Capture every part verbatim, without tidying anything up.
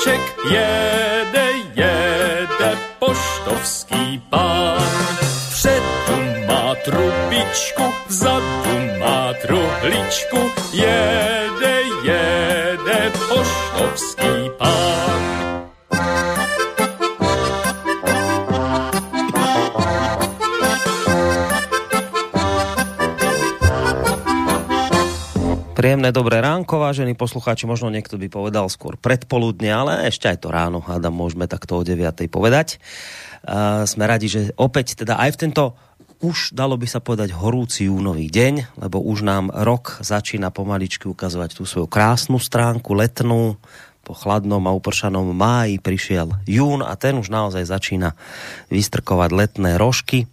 Koníček jede, jede poštovský pán. Předu má trubičku, vzadu má truhličku, jede, jede poštovský pán. Príjemné dobré ránko, vážení poslucháči, možno niekto by povedal skôr predpoludne, ale ešte aj to ráno, hádam, môžeme takto o deviatej povedať. Uh, sme radi, že opäť teda aj v tento už, dalo by sa povedať, horúci júnový deň, lebo už nám rok začína pomaličky ukazovať tú svoju krásnu stránku letnú. Po chladnom a upršanom máji prišiel jún a ten už naozaj začína vystrkovať letné rožky.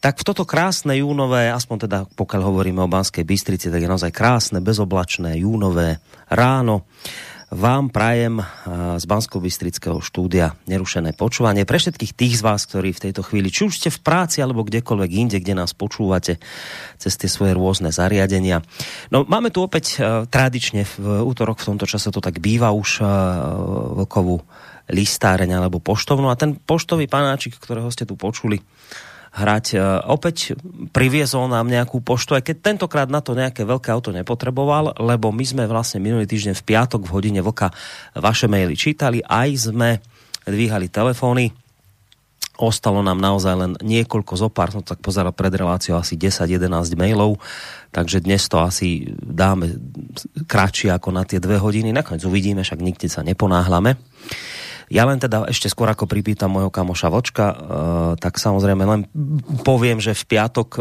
Tak v toto krásne júnové, aspoň teda pokiaľ hovoríme o Banskej Bystrici, tak je naozaj krásne, bezoblačné júnové ráno. Vám prajem z Banskobystrického štúdia nerušené počúvanie. Pre všetkých tých z vás, ktorí v tejto chvíli, či už ste v práci, alebo kdekoľvek inde, kde nás počúvate cez tie svoje rôzne zariadenia. No, máme tu opäť tradične v útorok, v tomto čase to tak býva už, Vlkovú listáreň alebo poštovnú. A ten poštový panáčik, ktorého ste tu počuli hrať, opäť priviezol nám nejakú poštu, aj keď tentokrát na to nejaké veľké auto nepotreboval, lebo my sme vlastne minulý týždeň v piatok v hodine Vlka vaše maily čítali, aj sme dvíhali telefóny. Ostalo nám naozaj len niekoľko zopár, som tak pozeral pred reláciou, asi desať jedenásť mailov, takže dnes to asi dáme kratšie ako na tie dve hodiny, nakoniec uvidíme, však nikde sa neponáhlame. Ja len teda ešte skôr ako pripýtam mojho kamoša Vočka, e, tak samozrejme len poviem, že v piatok, e,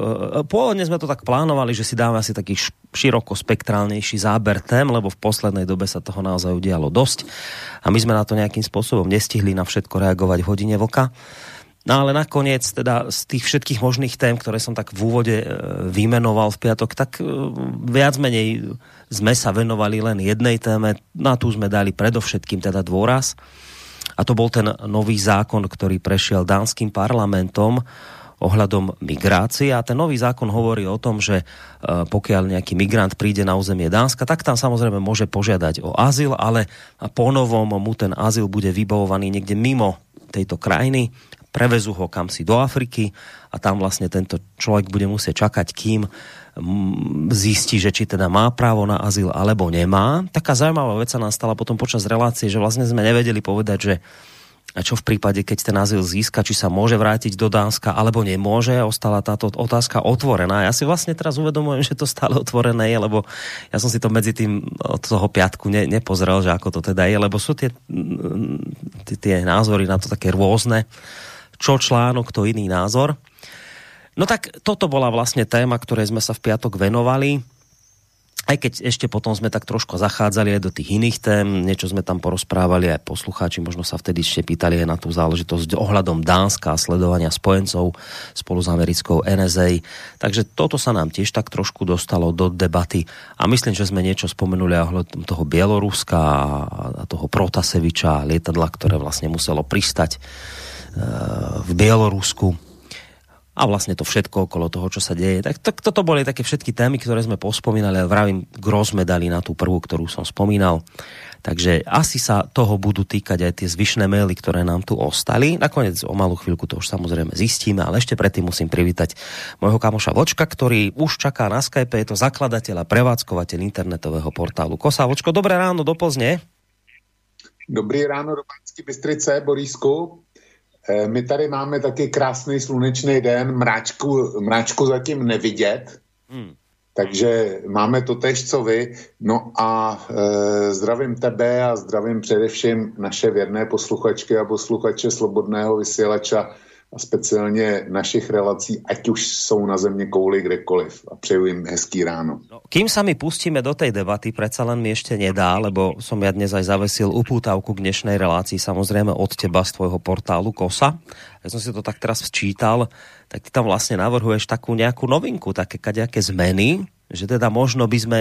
pôvodne sme to tak plánovali, že si dáme asi taký široko spektrálnejší záber tém, lebo v poslednej dobe sa toho naozaj udialo dosť a my sme na to nejakým spôsobom nestihli na všetko reagovať v hodine Vlka. No ale nakoniec teda z tých všetkých možných tém, ktoré som tak v úvode vymenoval v piatok, tak viac menej sme sa venovali len jednej téme, na tú sme dali predovšetkým teda dôraz. A to bol ten nový zákon, ktorý prešiel dánskym parlamentom ohľadom migrácie. A ten nový zákon hovorí o tom, že pokiaľ nejaký migrant príde na územie Dánska, tak tam samozrejme môže požiadať o azyl, ale ponovom mu ten azyl bude vybavovaný niekde mimo tejto krajiny. Prevezú ho kamsi do Afriky a tam vlastne tento človek bude musieť čakať, kým zistí, že či teda má právo na azyl alebo nemá. Taká zaujímavá vec sa nám stala potom počas relácie, že vlastne sme nevedeli povedať, že čo v prípade, keď ten azyl získa, či sa môže vrátiť do Dánska alebo nemôže. Ostala táto otázka otvorená. Ja si vlastne teraz uvedomujem, že to stále otvorené je, lebo ja som si to medzi tým od toho piatku ne, nepozrel, že ako to teda je, lebo sú tie, tie názory na to také rôzne. Čo článok, to iný názor. No tak toto bola vlastne téma, ktorej sme sa v piatok venovali, aj keď ešte potom sme tak trošku zachádzali aj do tých iných tém, niečo sme tam porozprávali aj poslucháči, možno sa vtedy ešte pýtali aj na tú záležitosť ohľadom Dánska a sledovania spojencov spolu s americkou en es á. Takže toto sa nám tiež tak trošku dostalo do debaty a myslím, že sme niečo spomenuli aj ohľadom toho Bieloruska a toho Protaseviča, lietadla, ktoré vlastne muselo pristať v Bielorusku. A vlastne to všetko okolo toho, čo sa deje. Tak to, toto boli také všetky témy, ktoré sme pospomínali a vravím, gros sme dali na tú prvú, ktorú som spomínal. Takže asi sa toho budú týkať aj tie zvyšné maily, ktoré nám tu ostali. Nakoniec o malú chvíľku to už samozrejme zistíme, ale ešte predtým musím privítať môjho kamoša Vočka, ktorý už čaká na Skype. Je to zakladateľ a prevádzkovateľ internetového portálu Kosa. Vočko, dobré ráno do Plzne. Dobrý ráno do Banskej Bystrice, Borisku. My tady máme taky krásný slunečný den, mráčku, mráčku zatím nevidět, hmm. takže máme to tež, co vy. No a e, zdravím tebe a zdravím především naše věrné posluchačky a posluchače Slobodného vysílača a speciálně našich relací, ať už jsou na země kouli kdekoliv. A přeju jim hezký ráno. No, kým sa my pustíme do tej debaty, predsa len mi ešte nedá, lebo som ja dnes aj zavesil upútavku k dnešnej relácii, samozrejme od teba z tvojho portálu Kosa. Ja som si to tak teraz včítal, tak ty tam vlastne navrhuješ takú nejakú novinku, také kadejaké zmeny, že teda možno by sme,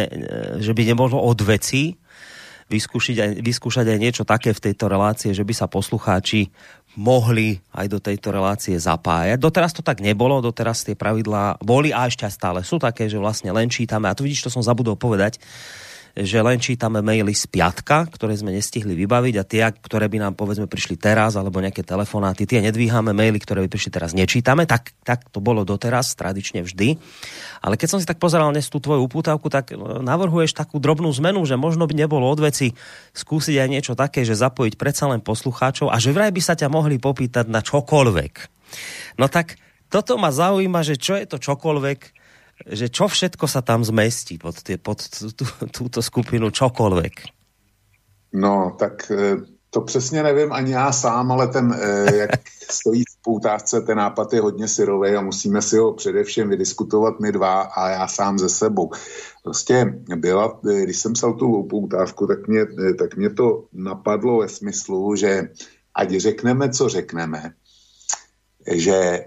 že by nemohlo od veci vyskúšať aj, vyskúšať aj niečo také v tejto relácie, že by sa poslucháči mohli aj do tejto relácie zapájať. Doteraz to tak nebolo, doteraz tie pravidlá boli a ešte stále sú také, že vlastne len čítame. A tu vidíš, to som zabudol povedať, že len čítame maily z piatka, ktoré sme nestihli vybaviť, a tie, ktoré by nám povedzme prišli teraz, alebo nejaké telefonáty, tie nedvíhame, maily, ktoré by prišli teraz, nečítame. Tak, tak to bolo doteraz, tradične vždy. Ale keď som si tak pozeral dnes tú tvoju upútavku, tak navrhuješ takú drobnú zmenu, že možno by nebolo od veci skúsiť aj niečo také, že zapojiť predsa len poslucháčov a že vraj by sa ťa mohli popýtať na čokoľvek. No tak toto ma zaujíma, že čo je to čokoľvek, že čo všetko sa tam zmestí pod, tie, pod tú, tú, túto skupinu čokoľvek. No, tak to přesně nevím ani já sám, ale ten, jak stojí v poutávce, ten nápad je hodně syrovej a musíme si ho především vydiskutovat my dva a já sám ze sebou. Prostě byla, když jsem psal tu poutávku, tak mě, tak mě to napadlo ve smyslu, že ať řekneme, co řekneme, že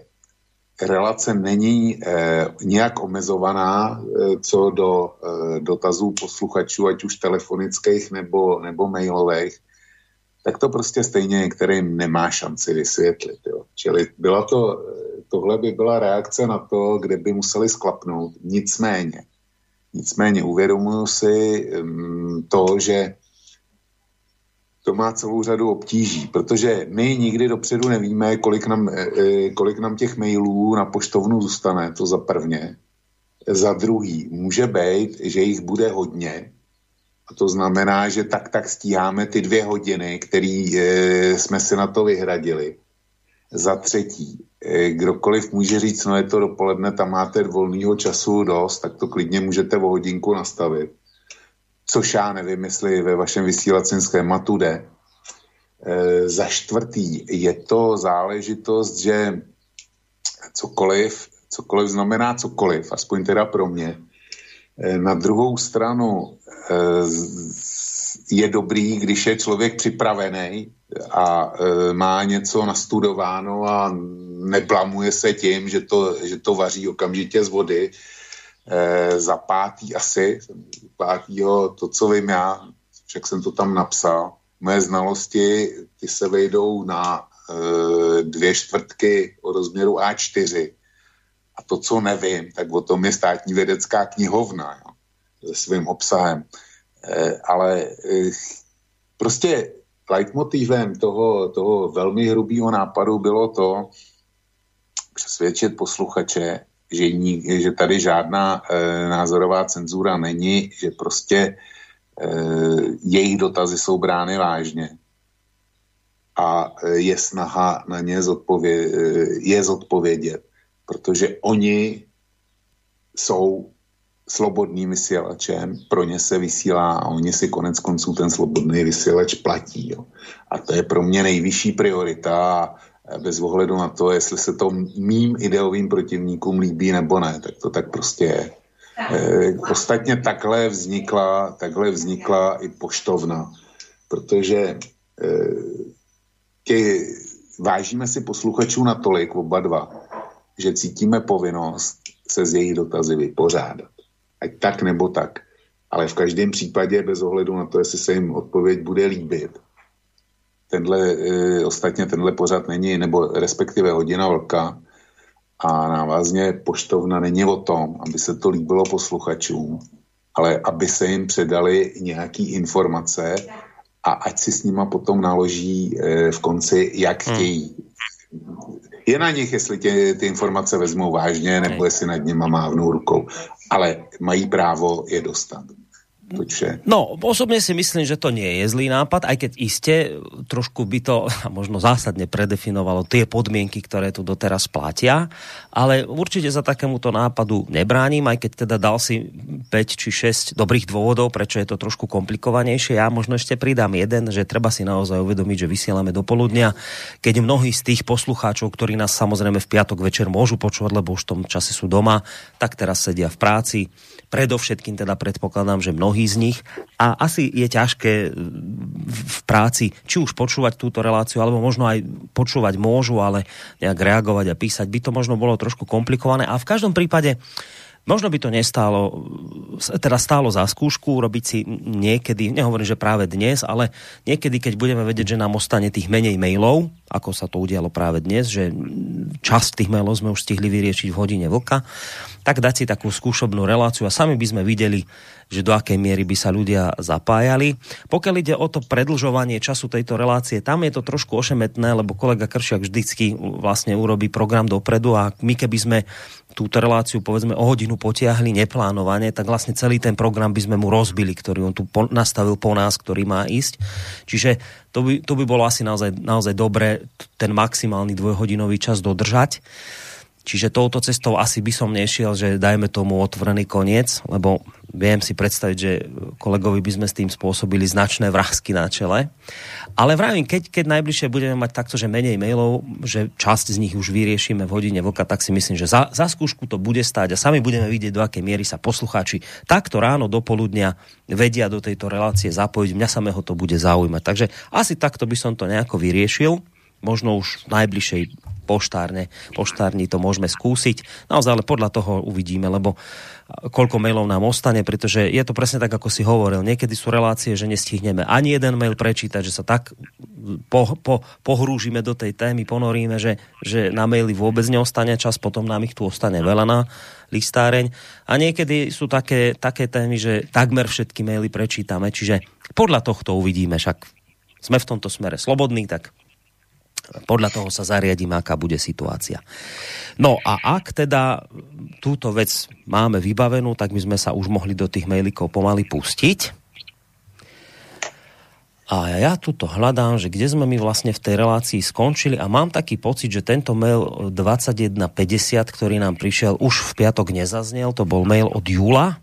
relace není eh, nějak omezovaná eh, co do eh, dotazů posluchačů, ať už telefonických nebo, nebo mailových, tak to prostě stejně některým nemá šanci vysvětlit. Jo. Čili byla to, tohle by byla reakce na to, kde by museli sklapnout. Nicméně, nicméně uvědomuju si um, to, že to má celou řadu obtíží, protože my nikdy dopředu nevíme, kolik nám, kolik nám těch mailů na poštovnu zůstane, to za prvně. Za druhý, může být, že jich bude hodně, a to znamená, že tak tak stíháme ty dvě hodiny, které jsme si na to vyhradili. Za třetí, kdokoliv může říct, no je to dopoledne, tam máte volného času dost, tak to klidně můžete o hodinku nastavit. Což já nevím, jestli ve vašem vysílacím schématu jde. E, za čtvrtý je to záležitost, že cokoliv, cokoliv znamená cokoliv, aspoň teda pro mě. E, na druhou stranu e, je dobrý, když je člověk připravený a e, má něco nastudováno a neblamuje se tím, že to, že to vaří okamžitě z vody. E, za pátý asi, pátýho, to, co vím já, však jsem to tam napsal, moje znalosti, ty se vejdou na e, dvě čtvrtky o rozměru á čtyři. A to, co nevím, tak o tom je Státní vědecká knihovna, jo, se svým obsahem. E, ale e, prostě leitmotivem toho, toho velmi hrubého nápadu bylo to přesvědčit posluchače, Že, že tady žádná e, názorová cenzura není, že prostě e, jejich dotazy jsou brány vážně a e, je snaha na ně zodpově- je zodpovědět, protože oni jsou slobodným vysílačem, pro ně se vysílá a oni si konec konců ten slobodný vysílač platí. Jo. A to je pro mě nejvyšší priorita bez ohledu na to, jestli se to mým ideovým protivníkům líbí nebo ne, tak to tak prostě je. E, ostatně takhle vznikla, takhle vznikla i poštovna, protože e, tě, vážíme si posluchačů natolik oba dva, že cítíme povinnost se z jejich dotazy vypořádat. Ať tak nebo tak, ale v každém případě bez ohledu na to, jestli se jim odpověď bude líbit. Tenhle, e, ostatně tenhle pořad není, nebo respektive hodina vlka a návazně poštovna není o tom, aby se to líbilo posluchačům, ale aby se jim předali nějaký informace a ať si s nima potom naloží e, v konci, jak chtějí. Je na nich, jestli tě, ty informace vezmou vážně, nebo jestli nad nima mávnou rukou, ale mají právo je dostat. No, osobne si myslím, že to nie je zlý nápad, aj keď iste trošku by to možno zásadne predefinovalo tie podmienky, ktoré tu doteraz platia, ale určite za takémuto nápadu nebránim, aj keď teda dal si päť či šesť dobrých dôvodov, prečo je to trošku komplikovanejšie. Ja možno ešte pridám jeden, že treba si naozaj uvedomiť, že vysielame do poludnia, keď mnohí z tých poslucháčov, ktorí nás samozrejme v piatok večer môžu počúvať, lebo už v tom čase sú doma, tak teraz sedia v práci. Predovšetkým teda predpokladám, že mnohí z nich a asi je ťažké v práci či už počúvať túto reláciu, alebo možno aj počúvať môžu, ale nejak reagovať a písať by to možno bolo trošku komplikované. A v každom prípade Možno by to nestálo, teda stálo za skúšku robiť si niekedy, nehovorím, že práve dnes, ale niekedy, keď budeme vedieť, že nám ostane tých menej mailov, ako sa to udialo práve dnes, že časť tých mailov sme už stihli vyriešiť v hodine vlka, tak dať si takú skúšobnú reláciu a sami by sme videli, že do akej miery by sa ľudia zapájali. Pokiaľ ide o to predlžovanie času tejto relácie, tam je to trošku ošemetné, lebo kolega Kršiak vždycky vlastne urobí program dopredu a my keby sme túto reláciu povedzme o hodinu potiahli neplánovane, tak vlastne celý ten program by sme mu rozbili, ktorý on tu po- nastavil po nás, ktorý má ísť. Čiže to by, to by bolo asi naozaj, naozaj dobre ten maximálny dvojhodinový čas dodržať. Čiže touto cestou asi by som nešiel, že dajme tomu otvorený koniec, lebo viem si predstaviť, že kolegovi by sme s tým spôsobili značné vrásky na čele. Ale vravím, keď, keď najbližšie budeme mať takto, že menej mailov, že časť z nich už vyriešime v hodine vlka, tak si myslím, že za, za skúšku to bude stáť a sami budeme vidieť, do akej miery sa poslucháči takto ráno do poludnia vedia do tejto relácie zapojiť. Mňa samého to bude zaujímať. Takže asi takto by som to nejako vyriešil. Možno už najbližšej poštárne, poštárni to môžeme skúsiť. Naozaj, ale podľa toho uvidíme, lebo koľko mailov nám ostane, pretože je to presne tak, ako si hovoril. Niekedy sú relácie, že nestihneme ani jeden mail prečítať, že sa tak po, po, pohrúžime do tej témy, ponoríme, že, že na maily vôbec neostane čas, potom nám ich tu ostane veľa na listáreň. A niekedy sú také, také témy, že takmer všetky maily prečítame, čiže podľa tohto uvidíme, však sme v tomto smere slobodní, tak podľa toho sa zariadíme, aká bude situácia. No a ak teda túto vec máme vybavenú, tak my sme sa už mohli do tých mailikov pomaly pustiť. A ja tuto hľadám, že kde sme my vlastne v tej relácii skončili a mám taký pocit, že tento mail dvadsaťjeden päťdesiat, ktorý nám prišiel už v piatok nezaznel, to bol mail od Jula.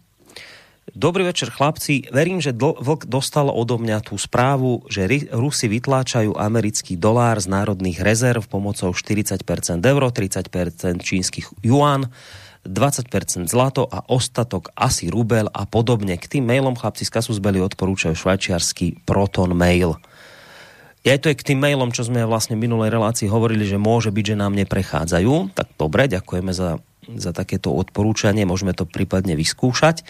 Dobrý večer, chlapci. Verím, že Vlk dostal odo mňa tú správu, že Rusi vytláčajú americký dolár z národných rezerv pomocou štyridsať percent euro, tridsať percent čínskych juan, dvadsať percent zlato a ostatok asi rubel a podobne. K tým mailom chlapci z Kasusbeli odporúčajú švajčiarsky Proton Mail. Ja to je k tým mailom, čo sme vlastne v minulej relácii hovorili, že môže byť, že nám neprechádzajú. Tak dobre, ďakujeme za... za takéto odporúčanie, môžeme to prípadne vyskúšať.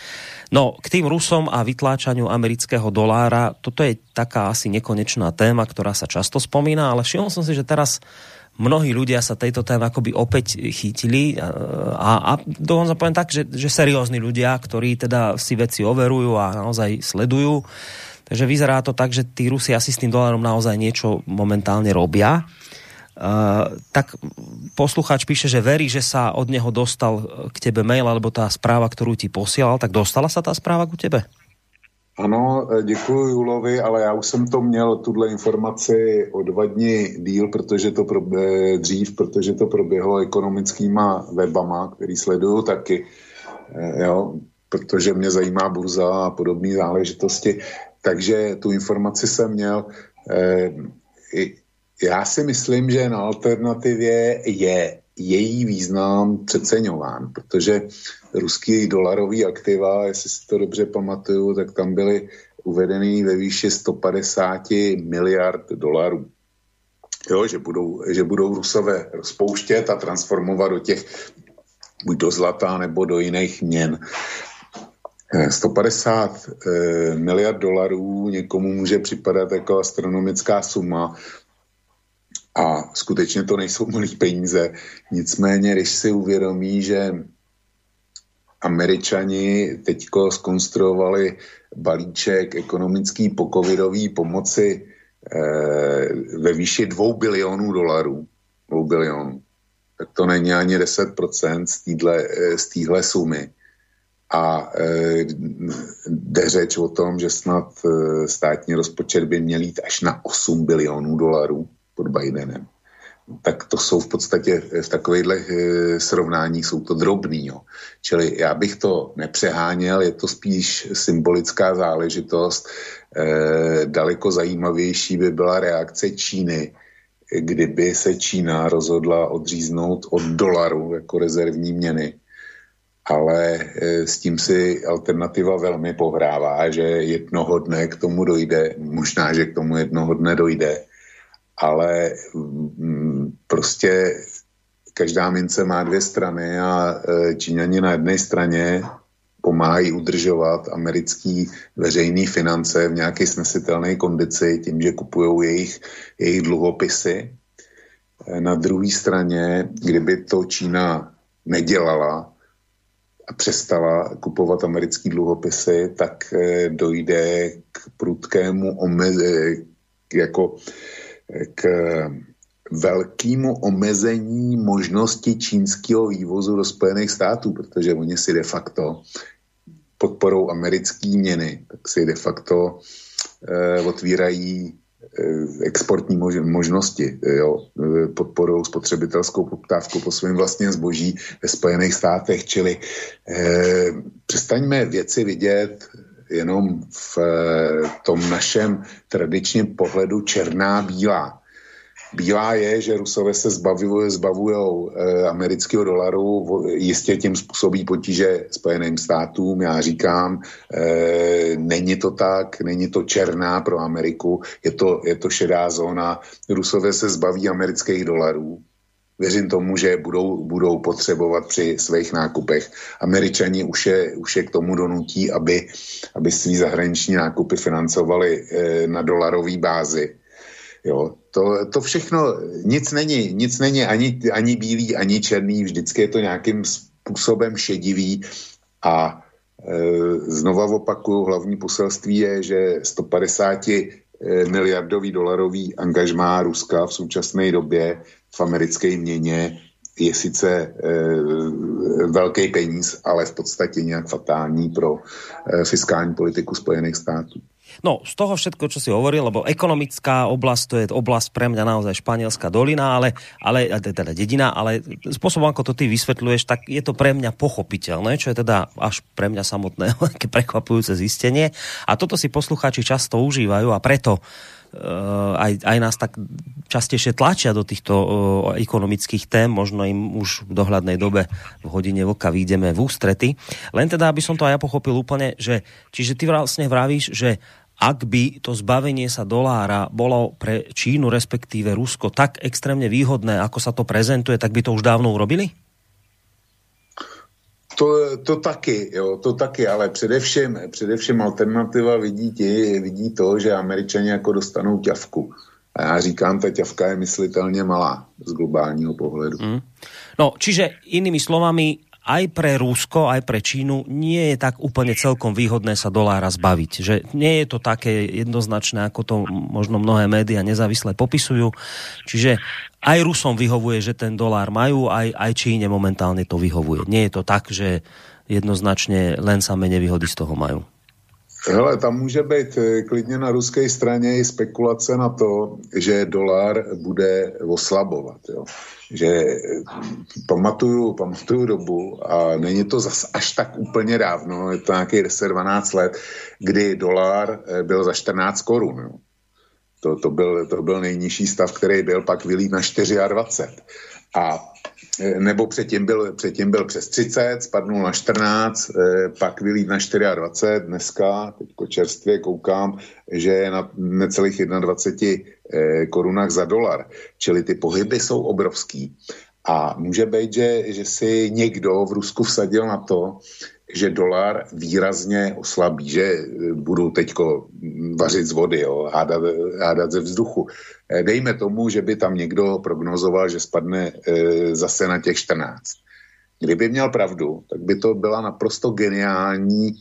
No, k tým Rusom a vytláčaniu amerického dolára, toto je taká asi nekonečná téma, ktorá sa často spomína, ale všimol som si, že teraz mnohí ľudia sa tejto téme akoby opäť chytili a, a dokonca poviem tak, že, že seriózni ľudia, ktorí teda si veci overujú a naozaj sledujú. Takže vyzerá to tak, že tí Rusi asi s tým dolárom naozaj niečo momentálne robia. Uh, tak poslucháč píše, že verí, že sa od neho dostal k tebe mail, alebo tá správa, ktorú ti posielal, tak dostala sa tá správa ku tebe? Ano, děkuji Julovi, ale já už jsem to měl tuhle informaci o dva dny díl, protože to probě, dřív, protože to proběhlo ekonomickýma webama, který sleduju taky, e, jo, protože mě zajímá burza a podobné záležitosti, takže tu informaci jsem měl e, i Já si myslím, že na alternativě je její význam přeceňován, protože ruský dolarový aktiva, jestli si to dobře pamatuju, tak tam byly uvedeny ve výši sto padesát miliard dolarů. Jo, že budou, že budou Rusové rozpouštět a transformovat do těch, buď do zlata, nebo do jiných měn. sto padesát eh, miliard dolarů někomu může připadat jako astronomická suma, a skutečně to nejsou malý peníze. Nicméně, když si uvědomí, že Američani teďko skonstruovali balíček ekonomický pokovidový pomoci eh, ve výši dvou bilionů dolarů. dvou bilionů. Tak to není ani deset procent z téhle sumy. A eh, jde řeč o tom, že snad eh, státní rozpočet by měl jít až na osm bilionů dolarů. Pod Bidenem. Tak to jsou v podstatě v takovýchto srovnáních, jsou to drobný. Jo. Čili já bych to nepřeháněl, je to spíš symbolická záležitost. E, daleko zajímavější by byla reakce Číny, kdyby se Čína rozhodla odříznout od dolaru jako rezervní měny. Ale e, s tím si alternativa velmi pohrává, že jednoho dne k tomu dojde, možná, že k tomu jednoho dne dojde, ale mm, prostě Každá mince má dvě strany a Číňani na jedné straně pomáhají udržovat americké veřejné finance v nějaké snesitelné kondici tím, že kupují jejich, jejich dluhopisy. Na druhé straně, kdyby to Čína nedělala a přestala kupovat americké dluhopisy, tak dojde k prudkému omezení, jako k velkému omezení možnosti čínského vývozu do Spojených států, protože oni si de facto podporou americké měny tak si de facto eh, otvírají eh, exportní možnosti, jo, podporou spotřebitelskou poptávku po svém vlastním zboží ve Spojených státech, čili eh, přestaňme věci vidět jenom v eh, tom našem tradičním pohledu černá bílá. Bílá je, že Rusové se zbavují e, amerického dolaru, jistě tím způsobí potíže Spojeným státům. Já říkám, e, není to tak, není to černá pro Ameriku, je to, je to šedá zóna. Rusové se zbaví amerických dolarů. Věřím tomu, že budou, budou potřebovat při svých nákupech. Američani už je, už je k tomu donutí, aby, aby svý zahraniční nákupy financovali e, na dolarové bázi. Jo, to, to všechno, nic není, nic není ani, ani bílý, ani černý, vždycky je to nějakým způsobem šedivý a e, znova opakuju, hlavní poselství je, že sto padesát miliardový dolarový angažmá Ruska v současné době v americké měně je sice e, velký peníz, ale v podstatě nějak fatální pro e, fiskální politiku Spojených států. No, z toho všetko, čo si hovoril, lebo ekonomická oblasť, to je oblasť pre mňa naozaj španielská dolina, ale, ale teda dedina, ale spôsobom, ako to ty vysvetľuješ, tak je to pre mňa pochopiteľné, čo je teda až pre mňa samotné prekvapujúce zistenie. A toto si poslucháči často užívajú a preto Uh, aj, aj nás tak častejšie tlačia do týchto uh, ekonomických tém, možno im už v dohľadnej dobe v hodine vlka výjdeme v ústrety. Len teda, aby som to aj ja pochopil úplne, že čiže ty vlastne vravíš, že ak by to zbavenie sa dolára bolo pre Čínu, respektíve Rusko, tak extrémne výhodné, ako sa to prezentuje, tak by to už dávno urobili? To, to taky, jo, to taky, ale především, především alternativa vidí, tě, vidí to, že Američani jako dostanou ťavku. A já říkám, ta ťavka je myslitelně malá z globálního pohledu. Mm. No, čiže inými slovami, aj pre Rusko, aj pre Čínu nie je tak úplne celkom výhodné sa dolára zbaviť. Že nie je to také jednoznačné, ako to možno mnohé médiá nezávisle popisujú. Čiže aj Rusom vyhovuje, že ten dolár majú, aj, aj Číne momentálne to vyhovuje. Nie je to tak, že jednoznačne len samé nevýhody z toho majú. Hele, tam může být klidně na ruské straně i spekulace na to, že dolar bude oslabovat. Jo. Že pamatuju, pamatuju dobu a není to zas až tak úplně dávno, je to nějakých deset dvanáct let, kdy dolar byl za čtrnáct korun. Jo. To, to, byl, to byl nejnižší stav, který byl, pak vylít na dvacet čtyři. A nebo předtím byl, předtím byl přes třicet, spadnul na čtrnáct, pak vylít na dvacet čtyři, dneska, teďko čerstvě koukám, že je na necelých dvacet jedna korunách za dolar. Čili ty pohyby jsou obrovský. A může být, že, že si někdo v Rusku vsadil na to, že dolar výrazně oslabí, že budou teďko vařit z vody, jo, hádat, hádat ze vzduchu. Dejme tomu, že by tam někdo prognozoval, že spadne e, zase na těch čtrnáct. Kdyby měl pravdu, tak by to byla naprosto geniální e,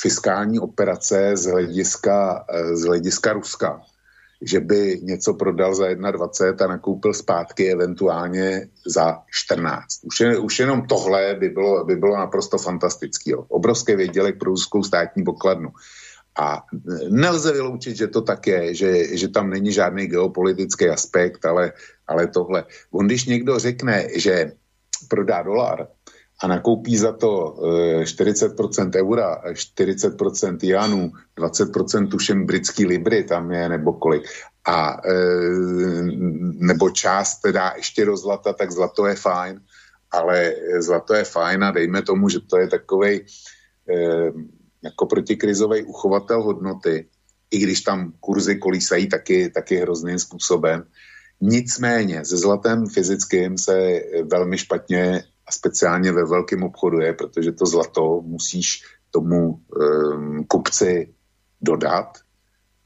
fiskální operace z hlediska, e, z hlediska Ruska. Že by něco prodal za dvacet jedna a nakoupil zpátky eventuálně za čtrnáct. Už, je, už jenom tohle by bylo, by bylo naprosto fantastický. Jo. Obrovský výdělek pro ruskou státní pokladnu. A nelze vyloučit, že to tak je, že, že tam není žádný geopolitický aspekt, ale, ale tohle. On když někdo řekne, že prodá dolar a nakoupí za to čtyřicet procent eura, čtyřicet procent janů, dvacet procent tuším britský libry tam je nebo kolik. A nebo část teda ještě do zlata, tak zlato je fajn, ale zlato je fajn a dejme tomu, že to je takovej jako protikrizový uchovatel hodnoty, i když tam kurzy kolísají taky, taky hrozným způsobem, Nicméně se zlatem fyzickým se velmi špatně a speciálně ve velkém obchoduje, protože to zlato musíš tomu um, kupci dodat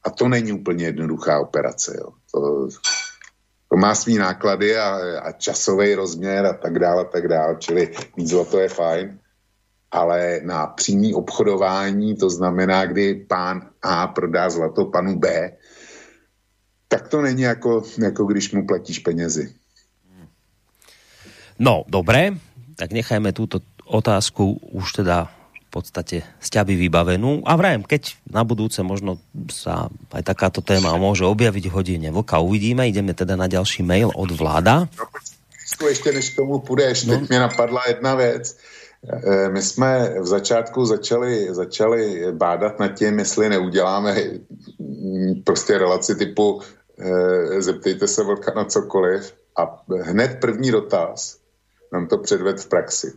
a to není úplně jednoduchá operace. Jo. To, to má svý náklady a, a časový rozměr a tak dále, a tak dále. Čili mít zlato je fajn, ale na přímý obchodování, to znamená, kdy pán A prodá zlato panu B, tak to není jako, jako když mu platíš penězi. No, dobré, tak nechajme túto otázku už teda v podstate z ťaby vybavenú. A vrajem, keď na budúce možno sa aj takáto téma môže objaviť v hodine vlka, uvidíme. Ideme teda na ďalší mail od Vláda. No, ešte než k tomu pôjdeš, no. Teď mi napadla jedna vec. My jsme v začátku začali, začali bádat nad tím, jestli neuděláme prostě relaci typu e, zeptejte se vlka na cokoliv a hned první dotaz nám to předved v praxi.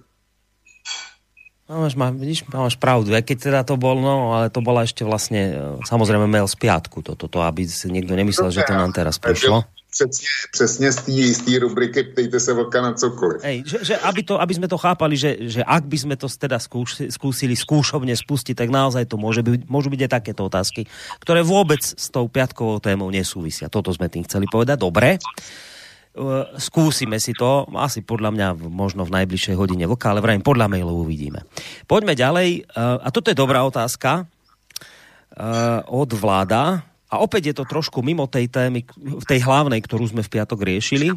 No, máš, má, vidíš, máš pravdu, aj keď teda to bol, no, ale to bola ešte vlastne, samozrejme, mail z piatku, toto, to, to, aby si niekto nemyslel, že to nám teraz prišlo. Přesne, přesne z tý, z tý rubriky ptejte sa vlka na cokoliv. Hej, že, že aby, to, aby sme to chápali, že, že ak by sme to teda skúš, skúsili skúšovne spustiť, tak naozaj to môže byť, môžu byť aj takéto otázky, ktoré vôbec s tou piatkovou témou nesúvisia. Toto sme tým chceli povedať. Dobre. Skúsime si to, asi podľa mňa možno v najbližšej hodine vlka, ale vrajím podľa mailov uvidíme. Poďme ďalej, a toto je dobrá otázka od Vláda a opäť je to trošku mimo tej témy, tej hlavnej, ktorú sme v piatok riešili.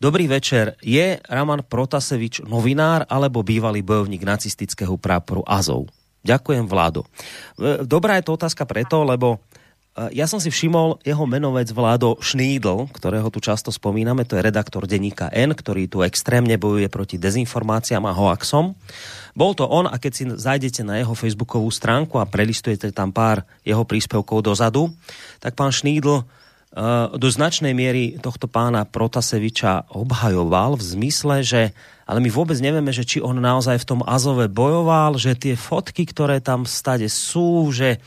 Dobrý večer, je Raman Protasevič novinár alebo bývalý bojovník nacistického práporu Azov? Ďakujem, Vládo. Dobrá je to otázka preto, lebo ja som si všimol jeho menovec Vlado Šnídl, ktorého tu často spomíname, to je redaktor denníka N, ktorý tu extrémne bojuje proti dezinformáciám a hoaxom. Bol to on a keď si zajdete na jeho facebookovú stránku a prelistujete tam pár jeho príspevkov dozadu, tak pán Šnídl do značnej miery tohto pána Protaseviča obhajoval v zmysle, že ale my vôbec nevieme, že či on naozaj v tom Azove bojoval, že tie fotky, ktoré tam stade sú, že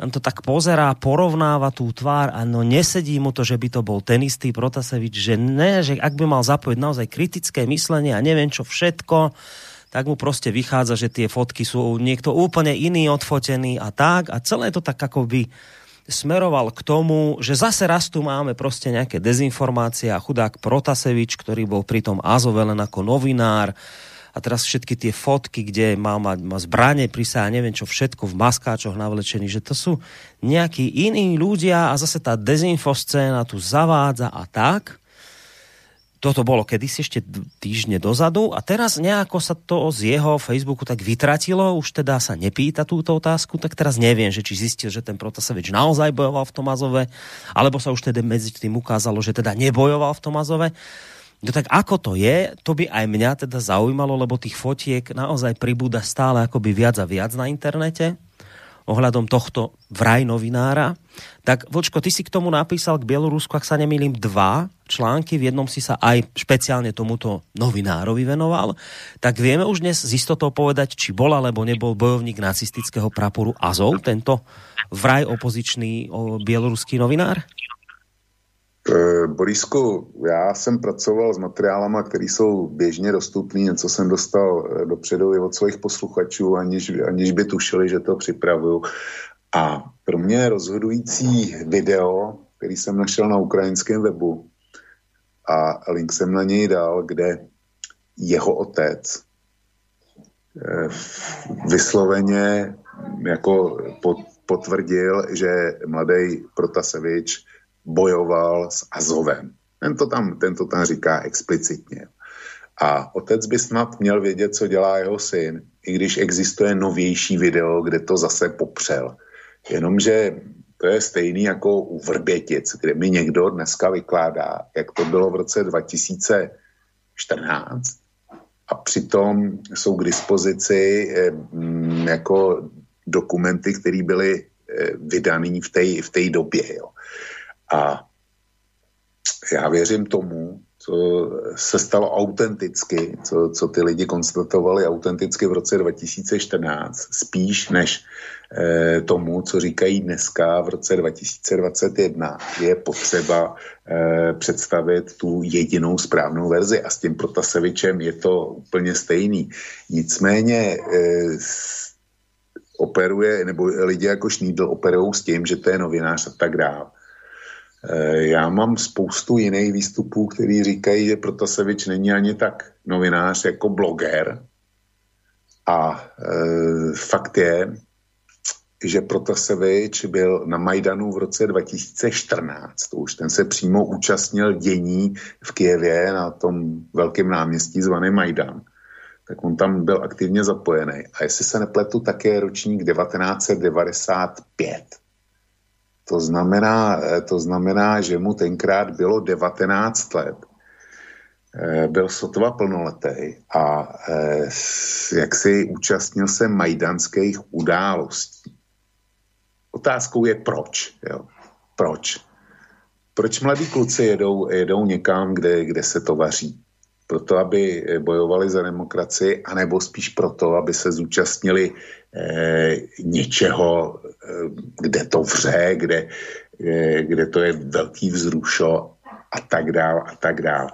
tam to tak pozerá, porovnáva tú tvár a no nesedí mu to, že by to bol ten istý Protasevič, že ne, že ak by mal zapojiť naozaj kritické myslenie a neviem čo všetko, tak mu proste vychádza, že tie fotky sú niekto úplne iný odfotený a tak a celé to tak ako by smeroval k tomu, že zase raz tu máme proste nejaké dezinformácie a chudák Protasevič, ktorý bol pritom Azove len ako novinár, a teraz všetky tie fotky, kde má, má, má zbrane pri sa a neviem čo všetko v maskáčoch navlečený, že to sú nejakí iní ľudia a zase tá dezinfoscéna tu zavádza a tak. Toto bolo kedysi ešte týždne dozadu a teraz nejako sa to z jeho Facebooku tak vytratilo, už teda sa nepýta túto otázku, tak teraz neviem, že či zistil, že ten Protasevič naozaj bojoval v tom Azove, alebo sa už teda medzi tým ukázalo, že teda nebojoval v tom Azove. No tak ako to je, to by aj mňa teda zaujímalo, lebo tých fotiek naozaj pribúda stále akoby viac a viac na internete, ohľadom tohto vraj novinára. Tak Vočko, ty si k tomu napísal k Bielorusku, ak sa nemýlim, dva články, v jednom si sa aj špeciálne tomuto novinárovi venoval, tak vieme už dnes s istotou povedať, či bol alebo nebol bojovník nacistického praporu Azov, tento vraj opozičný bieloruský novinár? Borisku, já jsem pracoval s materiálama, které jsou běžně dostupné, něco jsem dostal dopředu i od svých posluchačů, aniž, aniž by tušili, že to připravuju. A pro mě rozhodující video, který jsem našel na ukrajinském webu a link jsem na něj dal, kde jeho otec vysloveně jako potvrdil, že mladý Protasevič bojoval s Azovem. Ten to tam, ten to tam říká explicitně. A otec by snad měl vědět, co dělá jeho syn, i když existuje novější video, kde to zase popřel. Jenomže to je stejný jako u Vrbětic, kde mi někdo dneska vykládá, jak to bylo v roce dva tisíce čtrnáct a přitom jsou k dispozici hm, jako dokumenty, které byly vydaný v té v té době. Jo. A já věřím tomu, co se stalo autenticky, co, co ty lidi konstatovali autenticky v roce dva tisíce čtrnáct, spíš než eh, tomu, co říkají dneska v roce dva tisíce dvacet jedna, je potřeba eh, představit tu jedinou správnou verzi a s tím Protasevičem je to úplně stejný. Nicméně eh, operuje, nebo lidi jako Šnídl operujou s tím, že to je novinář a tak dále. Já mám spoustu jiných výstupů, který říkají, že Protasevič není ani tak novinář jako bloger. A e, fakt je, že Protasevič byl na Majdanu v roce dva tisíce čtrnáct. To už ten se přímo účastnil dění v Kyjevě na tom velkém náměstí zvané Majdan. Tak on tam byl aktivně zapojený. A jestli se nepletu, tak je ročník devatenáct set devadesát pět. To znamená, to znamená, že mu tenkrát bylo devatenáct let. Byl sotva plnoletý a jaksi účastnil se majdanských událostí. Otázkou je proč. Jo? Proč? Proč mladí kluci jedou, jedou někam, kde, kde se to vaří? Proto, aby bojovali za demokracii, anebo spíš proto, aby se zúčastnili eh, něčeho, eh, kde to vře, kde, eh, kde to je velký vzrušo a tak dál a tak dál.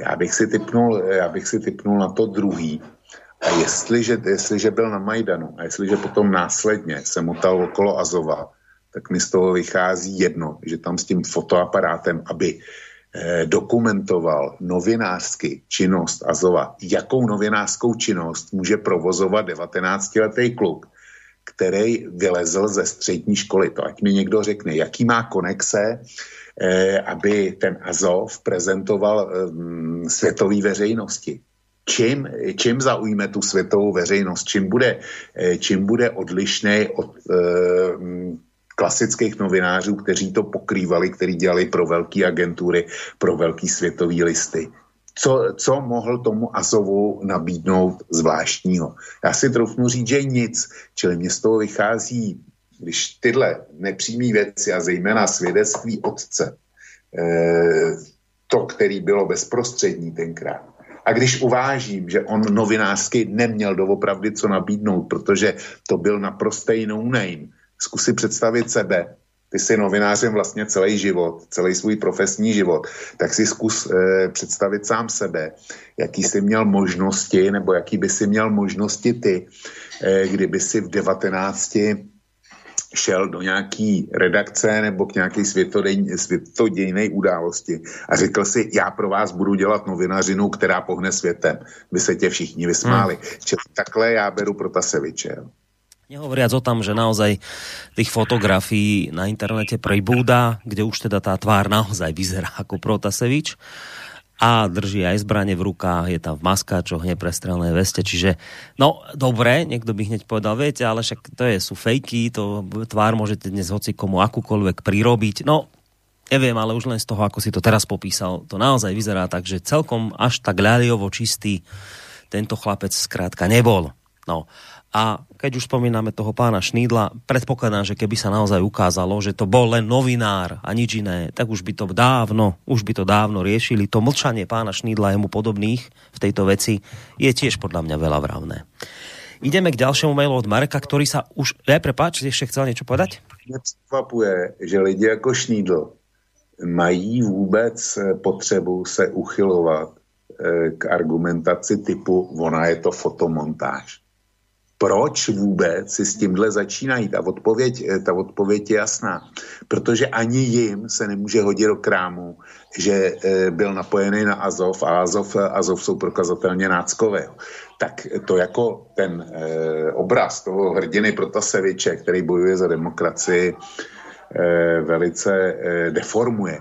Já bych si tipnul, já bych si tipnul na to druhý. A jestliže, jestliže byl na Majdanu a jestliže potom následně se motal okolo Azova, tak mi z toho vychází jedno, že tam s tím fotoaparátem, aby dokumentoval novinářsky činnost Azova. Jakou novinářskou činnost může provozovat devatenáctiletý kluk, který vylezl ze střední školy? To ať mi někdo řekne, jaký má konexe, aby ten Azov prezentoval světové veřejnosti. Čím, čím zaujme tu světovou veřejnost? Čím bude, čím bude odlišný od klasických novinářů, kteří to pokrývali, kteří dělali pro velké agentury, pro velké světové listy. Co, co mohl tomu Azovu nabídnout zvláštního? Já si troufnu říct, že nic. Čili mě z toho vychází, když tyhle nepřímý věci a zejména svědectví otce, eh, to, který bylo bezprostřední tenkrát. A když uvážím, že on novinářsky neměl doopravdy co nabídnout, protože to byl naprostej no-name. Zkus si představit sebe, ty jsi novinářem vlastně celý život, celý svůj profesní život, tak si zkus eh, představit sám sebe, jaký jsi měl možnosti, nebo jaký by si měl možnosti ty, eh, kdyby si v devatenácti šel do nějaký redakce nebo k nějaké světodějné události a řekl si, já pro vás budu dělat novinařinu, která pohne světem. By se tě všichni vysmáli. Hmm. Čili takhle já beru Protaseviče. Nehovoriac o tom, že naozaj tých fotografií na internete pribúda, kde už teda tá tvár naozaj vyzerá ako Protasevič a drží aj zbrane v rukách, je tam v maskáčoch, neprestrelné veste, čiže no dobre, niekto by hneď povedal, viete, ale však to je, sú fejky, to tvár môžete dnes hocikomu akúkoľvek prirobiť, no neviem, ale už len z toho, ako si to teraz popísal, to naozaj vyzerá tak, že celkom až tak ľaliovo čistý tento chlapec skrátka nebol. No a keď už spomíname toho pána Šnídla, predpokladám, že keby sa naozaj ukázalo, že to bol len novinár a nič iné, tak už by to dávno, už by to dávno riešili. To mlčanie pána Šnídla a jemu podobných v tejto veci je tiež podľa mňa veľavravné. Ideme k ďalšiemu mailu od Mareka, ktorý sa už... Ja, prepáč, ešte chcel niečo povedať? Mne překvapuje, že ľudia ako Šnídl mají vôbec potrebu sa uchylovať k argumentaci typu ona je to fotomontáž. Proč vůbec si s tímhle začínají? Ta odpověď, ta odpověď je jasná. Protože ani jim se nemůže hodit do krámu, že byl napojený na Azov a Azov, Azov jsou prokazatelně náckové. Tak to jako ten obraz toho hrdiny Protaseviče, který bojuje za demokracii, velice deformuje.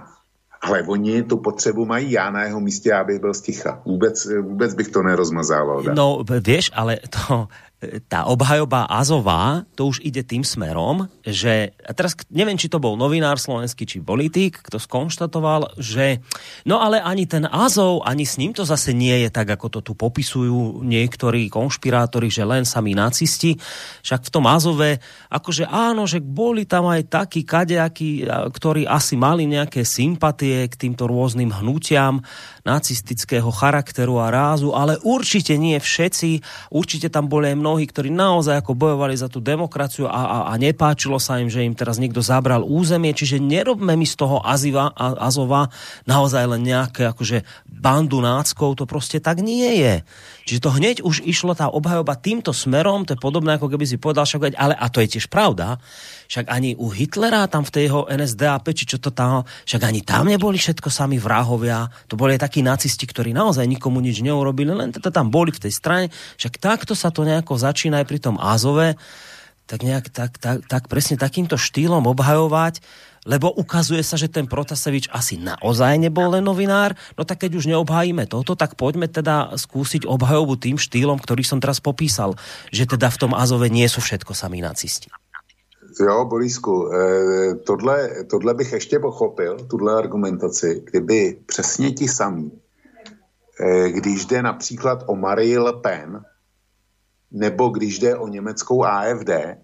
Ale oni tu potřebu mají, já na jeho místě, já bych byl sticha. Vůbec, vůbec bych to nerozmazával. Tak? No, vieš, ale to... tá obhajoba Azová, to už ide tým smerom, že, a teraz neviem, či to bol novinár slovenský, či politik, kto skonštatoval, že no ale ani ten Azov, ani s ním to zase nie je tak, ako to tu popisujú niektorí konšpirátori, že len sami nacisti, však v tom Azove, akože áno, že boli tam aj takí kadejakí, ktorí asi mali nejaké sympatie k týmto rôznym hnutiam, nacistického charakteru a rázu, ale určite nie všetci. Určite tam boli aj mnohí, ktorí naozaj ako bojovali za tú demokraciu a, a, a nepáčilo sa im, že im teraz niekto zabral územie. Čiže nerobme mi z toho Aziva, a, Azova naozaj len nejaké akože bandu náckov, to proste tak nie je. Čiže to hneď už išlo tá obhajoba týmto smerom, to je podobné, ako keby si povedal však, ale a to je tiež pravda, však ani u Hitlera tam v tej jeho en es dé á pé, či čo to tam, však ani tam neboli všetko sami vrahovia, to boli takí nacisti, ktorí naozaj nikomu nič neurobili, len to tam boli v tej strane, však takto sa to nejako začína aj pri tom Azove, tak nejak tak, tak, tak presne takýmto štýlom obhajovať, lebo ukazuje sa, že ten Protasevič asi naozaj nebol len novinár, no tak keď už neobhájime toto, tak poďme teda skúsiť obhajobu tým štýlom, ktorý som teraz popísal, že teda v tom Azove nie sú všetko samí nacisti. Jo, Borisku, tohle, tohle bych ještě pochopil, tuhle argumentaci, kdyby přesně ti samí, když jde například o Marie Le Pen, nebo když jde o německou á ef dé,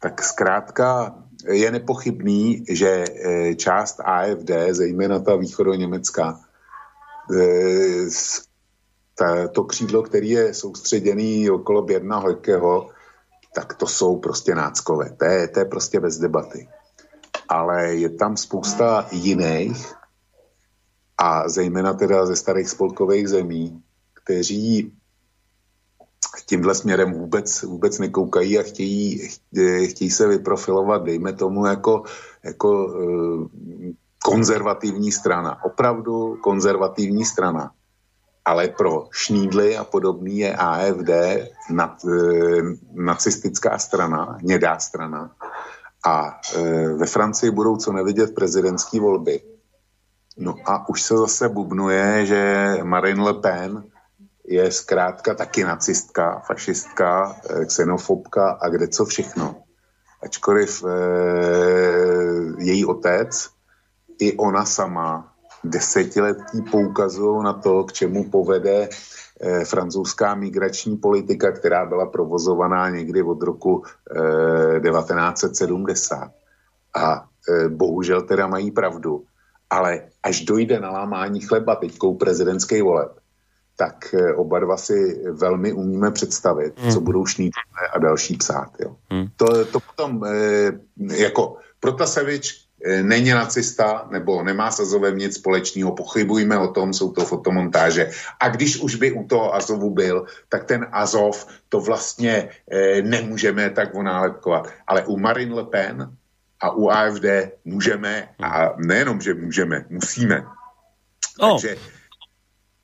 tak zkrátka je nepochybný, že část á ef dé, zejména ta východoněmecká, to křídlo, který je soustředěný okolo Běrna Hojkého, tak to jsou prostě náckové. To je, to je prostě bez debaty. Ale je tam spousta jiných a zejména teda ze starých spolkových zemí, kteří tímhle směrem vůbec, vůbec nekoukají a chtějí, chtějí se vyprofilovat, dejme tomu, jako, jako konzervativní strana. Opravdu konzervativní strana. Ale pro šnídly a podobný je á ef dé nad, eh, nacistická strana, hnědá strana. A eh, ve Francii budou co nevidět prezidentské volby. No a už se zase bubnuje, že Marine Le Pen je zkrátka taky nacistka, fašistka, xenofobka a kde co všechno. Ačkoliv eh, její otec i ona sama desetiletí poukazují na to, k čemu povede eh, francouzská migrační politika, která byla provozovaná někdy od roku eh, devatenáct set sedmdesát. A eh, bohužel teda mají pravdu. Ale až dojde na lámání chleba teďkou prezidentských voleb, tak eh, oba dva si velmi umíme představit, hmm. co budou šnídlové a další psát. Jo. Hmm. To, to potom eh, jako Protasevič není nacista, nebo nemá s Azovem nic společného, pochybujme o tom, jsou to fotomontáže. A když už by u toho Azovu byl, tak ten Azov to vlastně e, nemůžeme tak onálepkovat. Ale u Marine Le Pen a u á ef dé můžeme, a nejenom, že můžeme, musíme. Oh. Takže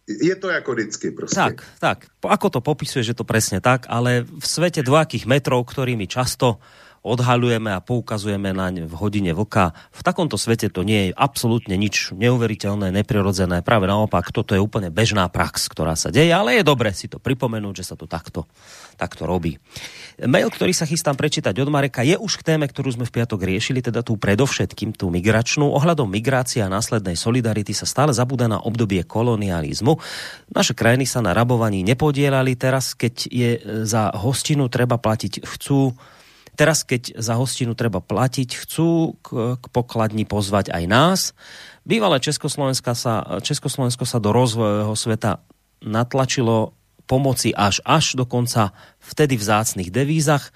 je to ako vždycky proste. Tak, tak. Ako to popisuje, že to presne tak, ale v svete dvojakých metrov, ktorými často odhaľujeme a poukazujeme na ne v hodine vlka. V takomto svete to nie je absolútne nič neuveriteľné, neprirodzené. Práve naopak, toto je úplne bežná prax, ktorá sa deje, ale je dobre si to pripomenúť, že sa to takto, takto robí. Mail, ktorý sa chystám prečítať od Mareka, je už k téme, ktorú sme v piatok riešili, teda tú predovšetkým tú migračnú. Ohľadom migrácie a následnej solidarity sa stále zabúda na obdobie kolonializmu. Naše krajiny sa na rabovaní nepodielali. Teraz, keď je za hostinu treba platiť, chcú Teraz, keď za hostinu treba platiť, chcú k, k pokladni pozvať aj nás. Bývalé Československo sa, Československo sa do rozvojového sveta natlačilo pomoci až až dokonca vtedy vzácnych devízach.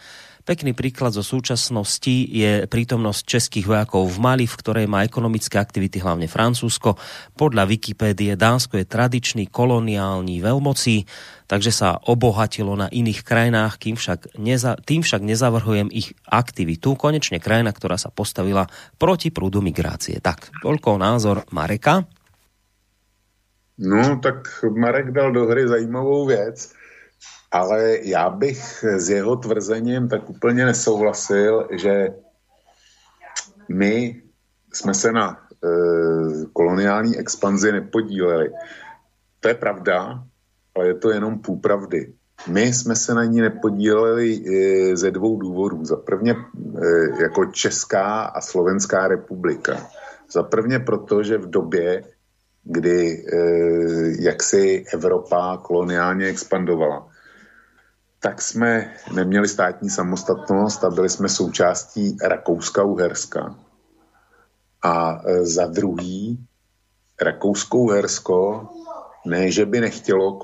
Pekný príklad zo súčasnosti je prítomnosť českých vojakov v Mali, v ktorej má ekonomické aktivity hlavne Francúzsko. Podľa Wikipédie Dánsko je tradičný koloniálny veľmocí, takže sa obohatilo na iných krajinách, kým však neza, tým však nezavrhujem ich aktivitu. Konečne krajina, ktorá sa postavila proti prúdu migrácie. Tak, toľko názor Mareka. No, tak Marek dal do hry zajímavou vec. Ale já bych s jeho tvrzením tak úplně nesouhlasil, že my jsme se na e, koloniální expanzi nepodíleli. To je pravda, ale je to jenom půl pravdy. My jsme se na ní nepodíleli e, ze dvou důvodů. Za prvně e, jako Česká a Slovenská republika. Za prvně proto, že v době, kdy e, jaksi Evropa koloniálně expandovala, tak jsme neměli státní samostatnost a byli jsme součástí Rakouska-Uherska. A za druhý, Rakousko-Uhersko ne, že by nechtělo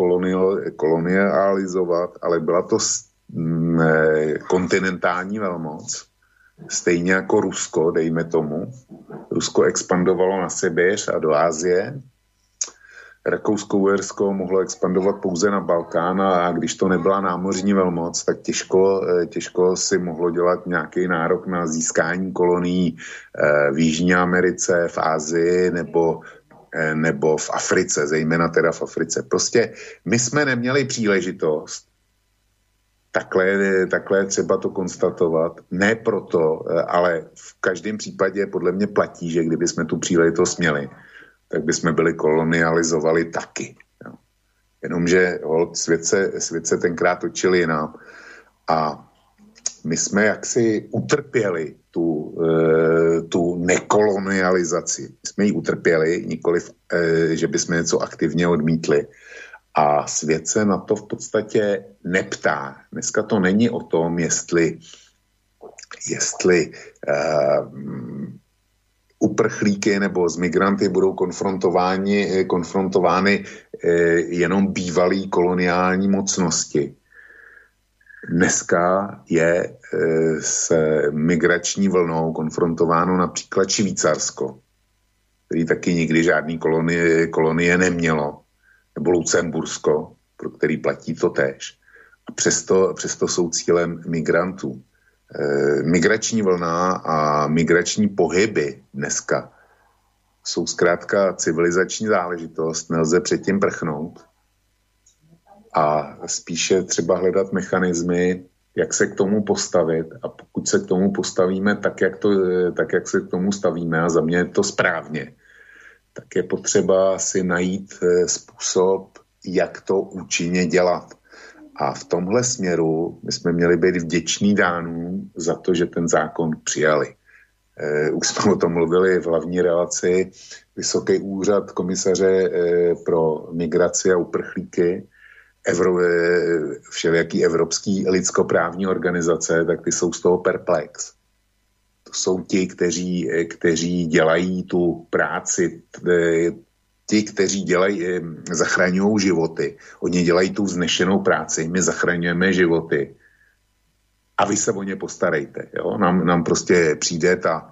kolonializovat, ale byla to kontinentální velmoc. Stejně jako Rusko, dejme tomu. Rusko expandovalo na Sibiř a do Ázie. Rakousko-Uhersko mohlo expandovat pouze na Balkán, a když to nebyla námořní velmoc, tak těžko, těžko si mohlo dělat nějaký nárok na získání kolonií v Jižní Americe, v Ázii nebo, nebo v Africe, zejména teda v Africe. Prostě my jsme neměli příležitost Takhle, takhle třeba to konstatovat. Ne proto, ale v každém případě podle mě platí, že kdyby jsme tu příležitost měli, tak bychom byli kolonializovali taky. Jo. Jenomže holt, svět, se, svět se tenkrát točil jinam. A my jsme jaksi utrpěli tu, tu nekolonializaci. My jsme ji utrpěli, nikoliv, že bychom něco aktivně odmítli. A svět se na to v podstatě neptá. Dneska to není o tom, jestli, jestli uh, uprchlíky nebo z migranty budou konfrontováni, konfrontovány uh, jenom bývalý koloniální mocnosti. Dneska je uh, s migrační vlnou konfrontováno například Švýcarsko, který taky nikdy žádný kolonie, kolonie nemělo. Nebo Lucembursko, pro který platí to též. A přesto, přesto jsou cílem migrantů. E, migrační vlna a migrační pohyby dneska jsou zkrátka civilizační záležitost, nelze předtím prchnout a spíše třeba hledat mechanismy, jak se k tomu postavit, a pokud se k tomu postavíme tak, jak, to, tak, jak se k tomu stavíme, a za mě je to správně, tak je potřeba si najít způsob, jak to účinně dělat. A v tomhle směru my jsme měli být vděční Dánům za to, že ten zákon přijali. Už jsme o tom mluvili v hlavní relaci. Vysoký úřad komisaře pro migraci a uprchlíky, Evro, všelijaký evropský lidskoprávní organizace, tak ty jsou z toho perplex. Jsou ti, kteří, kteří dělají tu práci, ti, kteří dělají, zachraňují životy. Oni dělají tu vznešenou práci, my zachraňujeme životy. A vy se o ně postarejte. Jo? Nám, nám prostě přijde ta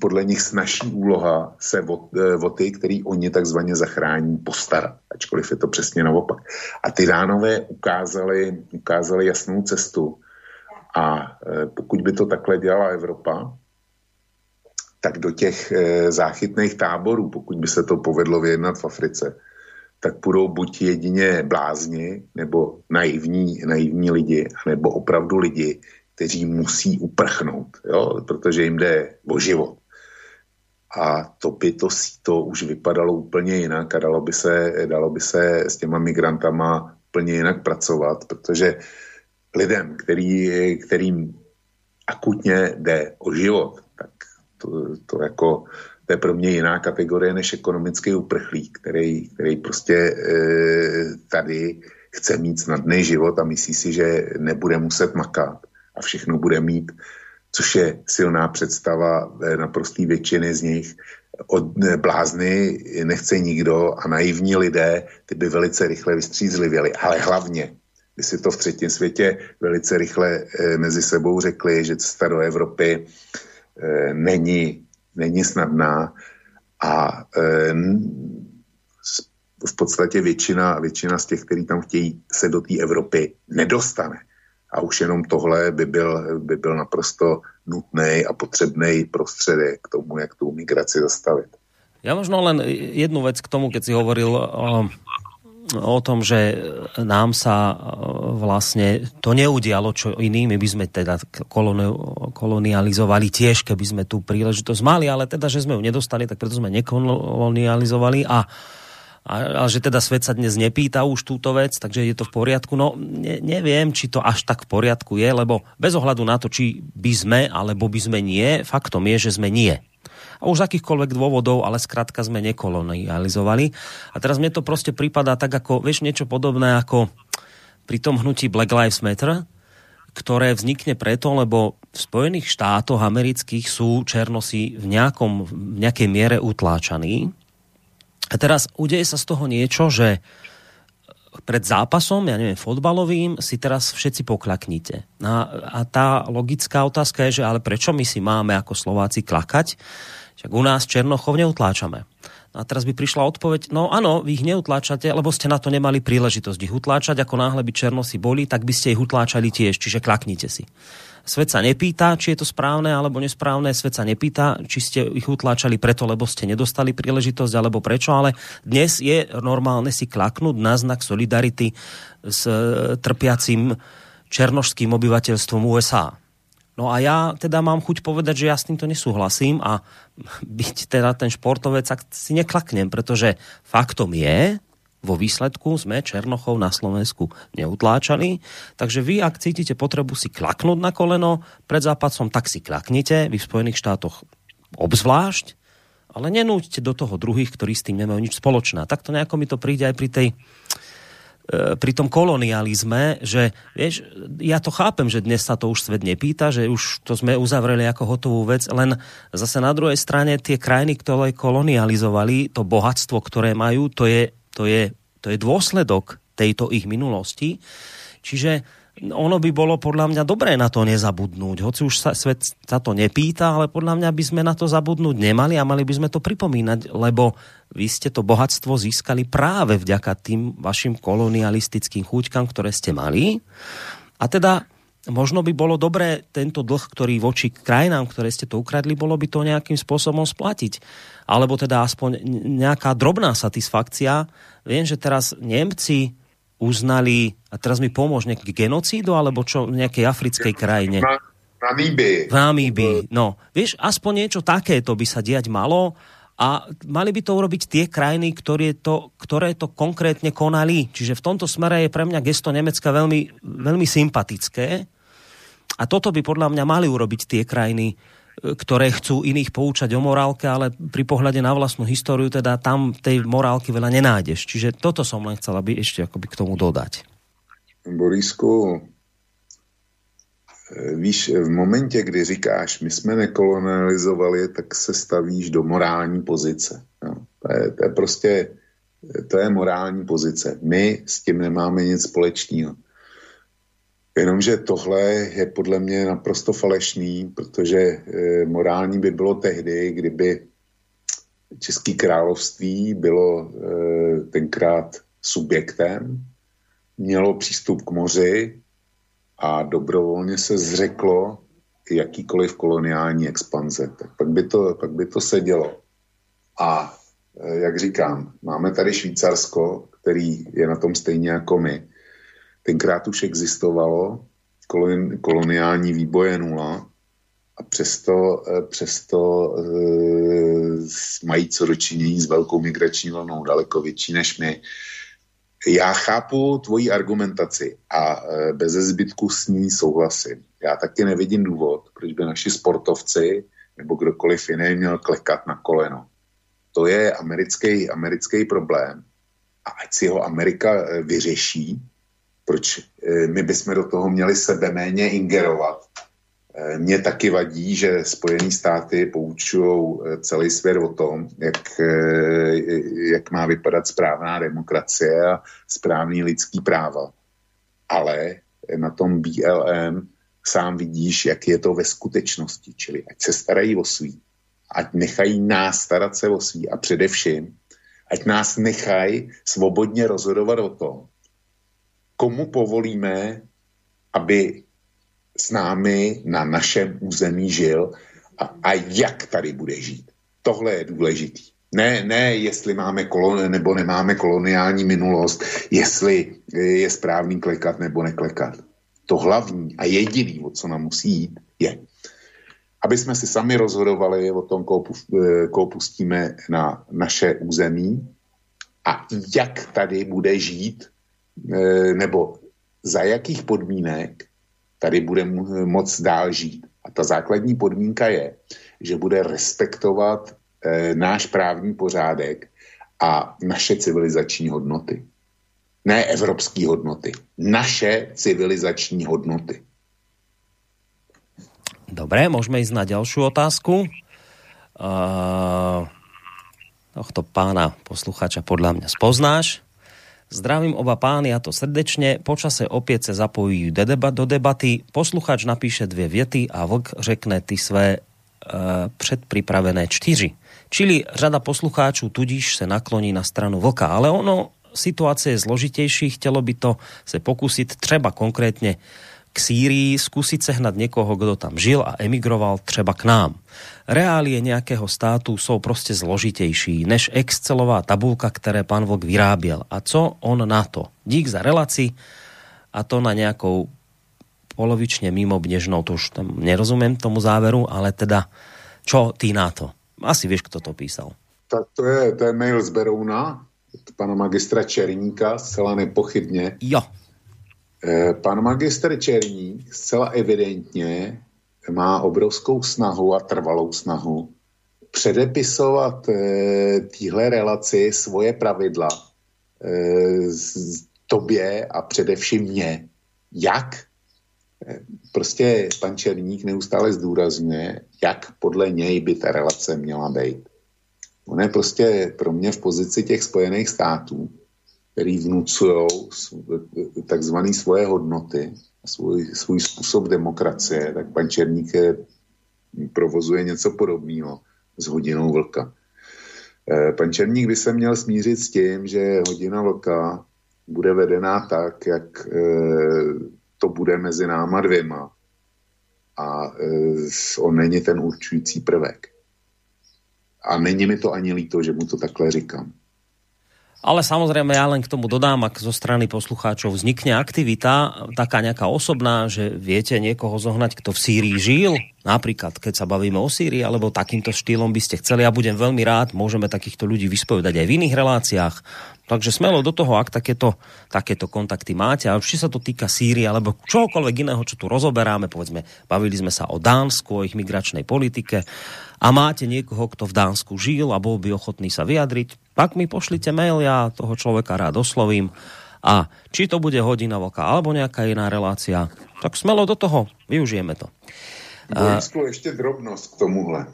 podle nich snažší úloha se o, o ty, který oni takzvaně zachrání, postarat. Ačkoliv je to přesně naopak. A ty Dánové ukázali, ukázali jasnou cestu. A pokud by to takhle dělala Evropa, tak do těch záchytných táborů, pokud by se to povedlo vyjednat v Africe, tak budou buď jedině blázni, nebo naivní, naivní lidi, nebo opravdu lidi, kteří musí uprchnout, jo? Protože jim jde o život. A to by to síto už vypadalo úplně jinak a dalo by se, dalo by se s těma migrantama úplně jinak pracovat, protože lidem, který, kterým akutně jde o život, tak to, to, jako, to je pro mě jiná kategorie než ekonomický uprchlík, který, který prostě e, tady chce mít snadný život a myslí si, že nebude muset makat a všechno bude mít, což je silná představa naprosté většiny z nich. Od blázny nechce nikdo a naivní lidé, ty by velice rychle vystřízlivěli, ale hlavně by si to v třetím světě velice rychle mezi sebou řekli, že cesta do Evropy není, není snadná a v podstatě většina, většina z těch, kteří tam chtějí, se do té Evropy nedostane. A už jenom tohle by byl, by byl naprosto nutný a potřebný prostředek k tomu, jak tu migraci zastavit. Ja možno len jednu vec k tomu, keď si hovoril o o tom, že nám sa vlastne to neudialo, čo iní, my by sme teda kolonializovali tiež, keby sme tú príležitosť mali, ale teda, že sme ju nedostali, tak preto sme nekolonializovali a, a, a že teda svet sa dnes nepýta už túto vec, takže je to v poriadku. No ne, neviem, či to až tak v poriadku je, lebo bez ohľadu na to, či by sme, alebo by sme nie, faktom je, že sme nie. A už z akýchkoľvek dôvodov, ale skrátka sme nekolonializovali. A teraz mne to proste prípada tak ako, vieš, niečo podobné ako pri tom hnutí Black Lives Matter, ktoré vznikne preto, lebo v Spojených štátoch amerických sú černosí v, nejakom, v nejakej miere utláčaní. A teraz udeje sa z toho niečo, že pred zápasom, ja neviem, fotbalovým, si teraz všetci poklaknite. A, a tá logická otázka je, že ale prečo my si máme ako Slováci klakať? Však u nás Černochov neutláčame. A teraz by prišla odpoveď, no áno, vy ich neutláčate, lebo ste na to nemali príležitosť ich utláčať, ako náhle by Černosi boli, tak by ste ich utláčali tiež, čiže klaknite si. Svet sa nepýta, či je to správne alebo nesprávne, svet sa nepýta, či ste ich utláčali preto, lebo ste nedostali príležitosť, alebo prečo, ale dnes je normálne si klaknúť na znak solidarity s trpiacim černošským obyvateľstvom ú es á. No a ja teda mám chuť povedať, že ja s týmto nesúhlasím a byť teda ten športovec, ak si neklaknem, pretože faktom je, vo výsledku sme Černochov na Slovensku neutláčali. Takže vy, ak cítite potrebu si klaknúť na koleno pred zápasom, tak si klaknite. Vy v Spojených štátoch obzvlášť. Ale nenúďte do toho druhých, ktorí s tým nemajú nič spoločné. Takto nejako mi to príde aj pri tej pri tom kolonializme, že vieš, ja to chápem, že dnes sa to už svet nepýta, že už to sme uzavreli ako hotovú vec, len zase na druhej strane tie krajiny, ktoré kolonializovali, to bohatstvo, ktoré majú, to je To je, to je dôsledok tejto ich minulosti. Čiže ono by bolo podľa mňa dobré na to nezabudnúť. Hoci už sa, svet sa to nepýta, ale podľa mňa by sme na to zabudnúť nemali a mali by sme to pripomínať, lebo vy ste to bohatstvo získali práve vďaka tým vašim kolonialistickým chúťkam, ktoré ste mali. A teda možno by bolo dobré tento dlh, ktorý voči krajinám, ktoré ste to ukradli, bolo by to nejakým spôsobom splatiť. Alebo teda aspoň nejaká drobná satisfakcia. Viem, že teraz Nemci uznali, a teraz mi pomôž, nejaký genocídu, alebo čo v nejakej africkej krajine? V Namíbii. V Namíbii, no. Vieš, aspoň niečo takéto by sa diať malo a mali by to urobiť tie krajiny, ktoré to, ktoré to konkrétne konali. Čiže v tomto smere je pre mňa gesto Nemecka veľmi, veľmi sympatické a toto by podľa mňa mali urobiť tie krajiny, ktoré chcú iných poučať o morálke, ale pri pohľade na vlastnú históriu teda tam tej morálky veľa nenájdeš. Čiže toto som len chcela by ešte akoby k tomu dodať. Borisku, víš, v momentě, kdy říkáš, my jsme nekolonializovali, tak se stavíš do morální pozice. No, to, je, to je prostě, to je morální pozice. My s tím nemáme nic společného. Jenomže tohle je podle mě naprosto falešný, protože e, morální by bylo tehdy, kdyby České království bylo e, tenkrát subjektem, mělo přístup k moři a dobrovolně se zřeklo jakýkoliv koloniální expanze. Tak pak by to, pak by to sedělo. A e, jak říkám, máme tady Švýcarsko, který je na tom stejně jako my. Tenkrát už existovalo, koloniální výboje nula a přesto, přesto e, mají co dočinění s velkou migrační vlnou, daleko větší než my. Já chápu tvoji argumentaci a e, bez zbytku s ní souhlasím. Já taky nevidím důvod, proč by naši sportovci nebo kdokoliv jiný měl klekat na koleno. To je americký, americký problém a ať si ho Amerika vyřeší, proč my bychom do toho měli sebe méně ingerovat. Mně taky vadí, že Spojené státy poučují celý svět o tom, jak, jak má vypadat správná demokracie a správný lidský práva. Ale na tom bé el em sám vidíš, jak je to ve skutečnosti. Čili ať se starají o svý, ať nechají nás starat se o svý a především, ať nás nechají svobodně rozhodovat o tom, komu povolíme, aby s námi na našem území žil a, a jak tady bude žít. Tohle je důležitý. Ne, ne jestli máme kolon, nebo nemáme koloniální minulost, jestli je správný klekat nebo neklekat. To hlavní a jediný, o co nám musí jít, je, aby jsme si sami rozhodovali o tom, koho pustíme na naše území a jak tady bude žít nebo za jakých podmínek tady bude moc dál žít. A ta základní podmínka je, že bude respektovat e, náš právní pořádek a naše civilizační hodnoty. Ne evropské hodnoty. Naše civilizační hodnoty. Dobré, môžeme ísť na ďalšiu otázku. Uh, tohto pána poslucháča podľa mňa spoznáš. Zdravím oba pány, a to srdečne. Počase opäť sa zapojí do debaty. Posluchač napíše dve vety a vlk řekne ty své e, predpripravené čtyři. Čili řada poslucháčů tudíž se nakloní na stranu vlka. Ale ono, situácia je zložitejší, chtelo by to se pokúsiť třeba konkrétne k Sýrii, skúsiť sehnať niekoho, kto tam žil a emigroval třeba k nám. Reálie nejakého státu sú proste zložitejší než excelová tabulka, ktoré pán Vlk vyrábiel. A co on na to? Dík za relácii, a to na nejakou polovične mimo bnežnou, to už tam nerozumiem tomu záveru, ale teda čo ty na to? Asi vieš, kto to písal. Tak to je, to je mail z Berouna, pána magistra Černíka, zcela nepochybne. Jo. Pan magistr Černík zcela evidentně má obrovskou snahu a trvalou snahu předepisovat téhle relaci svoje pravidla tobě a především mě. Jak? Prostě pan Černík neustále zdůrazňuje, jak podle něj by ta relace měla být. On je prostě pro mě v pozici těch Spojených států, který vnucují takzvané svoje hodnoty a svůj, svůj způsob demokracie, tak pan Černík je, provozuje něco podobného s hodinou vlka. E, pan Černík by se měl smířit s tím, že hodina vlka bude vedená tak, jak e, to bude mezi náma dvěma. A e, on není ten určující prvek. A není mi to ani líto, že mu to takhle říkám. Ale samozrejme, ja len k tomu dodám, ak zo strany poslucháčov vznikne aktivita, taká nejaká osobná, že viete niekoho zohnať, kto v Sýrii žil, napríklad, keď sa bavíme o Sýrii, alebo takýmto štýlom by ste chceli, ja budem veľmi rád, môžeme takýchto ľudí vyspovedať aj v iných reláciách. Takže smelo do toho, ak takéto, takéto kontakty máte, a či sa to týka Sýrie, alebo čohokoľvek iného, čo tu rozoberáme, povedzme, bavili sme sa o Dánsku, o ich migračnej politike, a máte niekoho, kto v Dánsku žil a bol by ochotný sa vyjadriť, tak mi pošlite mail, ja toho človeka rád oslovím. A či to bude hodina vlka, alebo nejaká iná relácia, tak smelo do toho, využijeme to. Vojenskou ještě drobnost k tomuhle.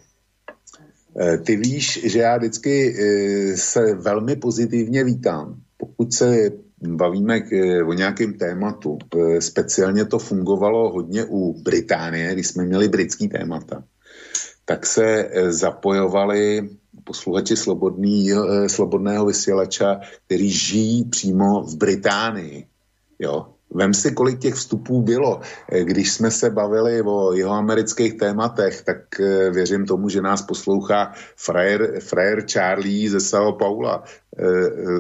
Ty víš, že já vždycky se velmi pozitivně vítám, pokud se bavíme o nějakém tématu. Speciálně to fungovalo hodně u Británie, když jsme měli britský témata. Tak se zapojovali posluchači slobodný, slobodného vysílača, kteří žijí přímo v Británii. Jo? Vem si, kolik těch vstupů bylo. Když jsme se bavili o jihoamerických tématech, tak věřím tomu, že nás poslouchá frajer, frajer Charlie ze São Paula.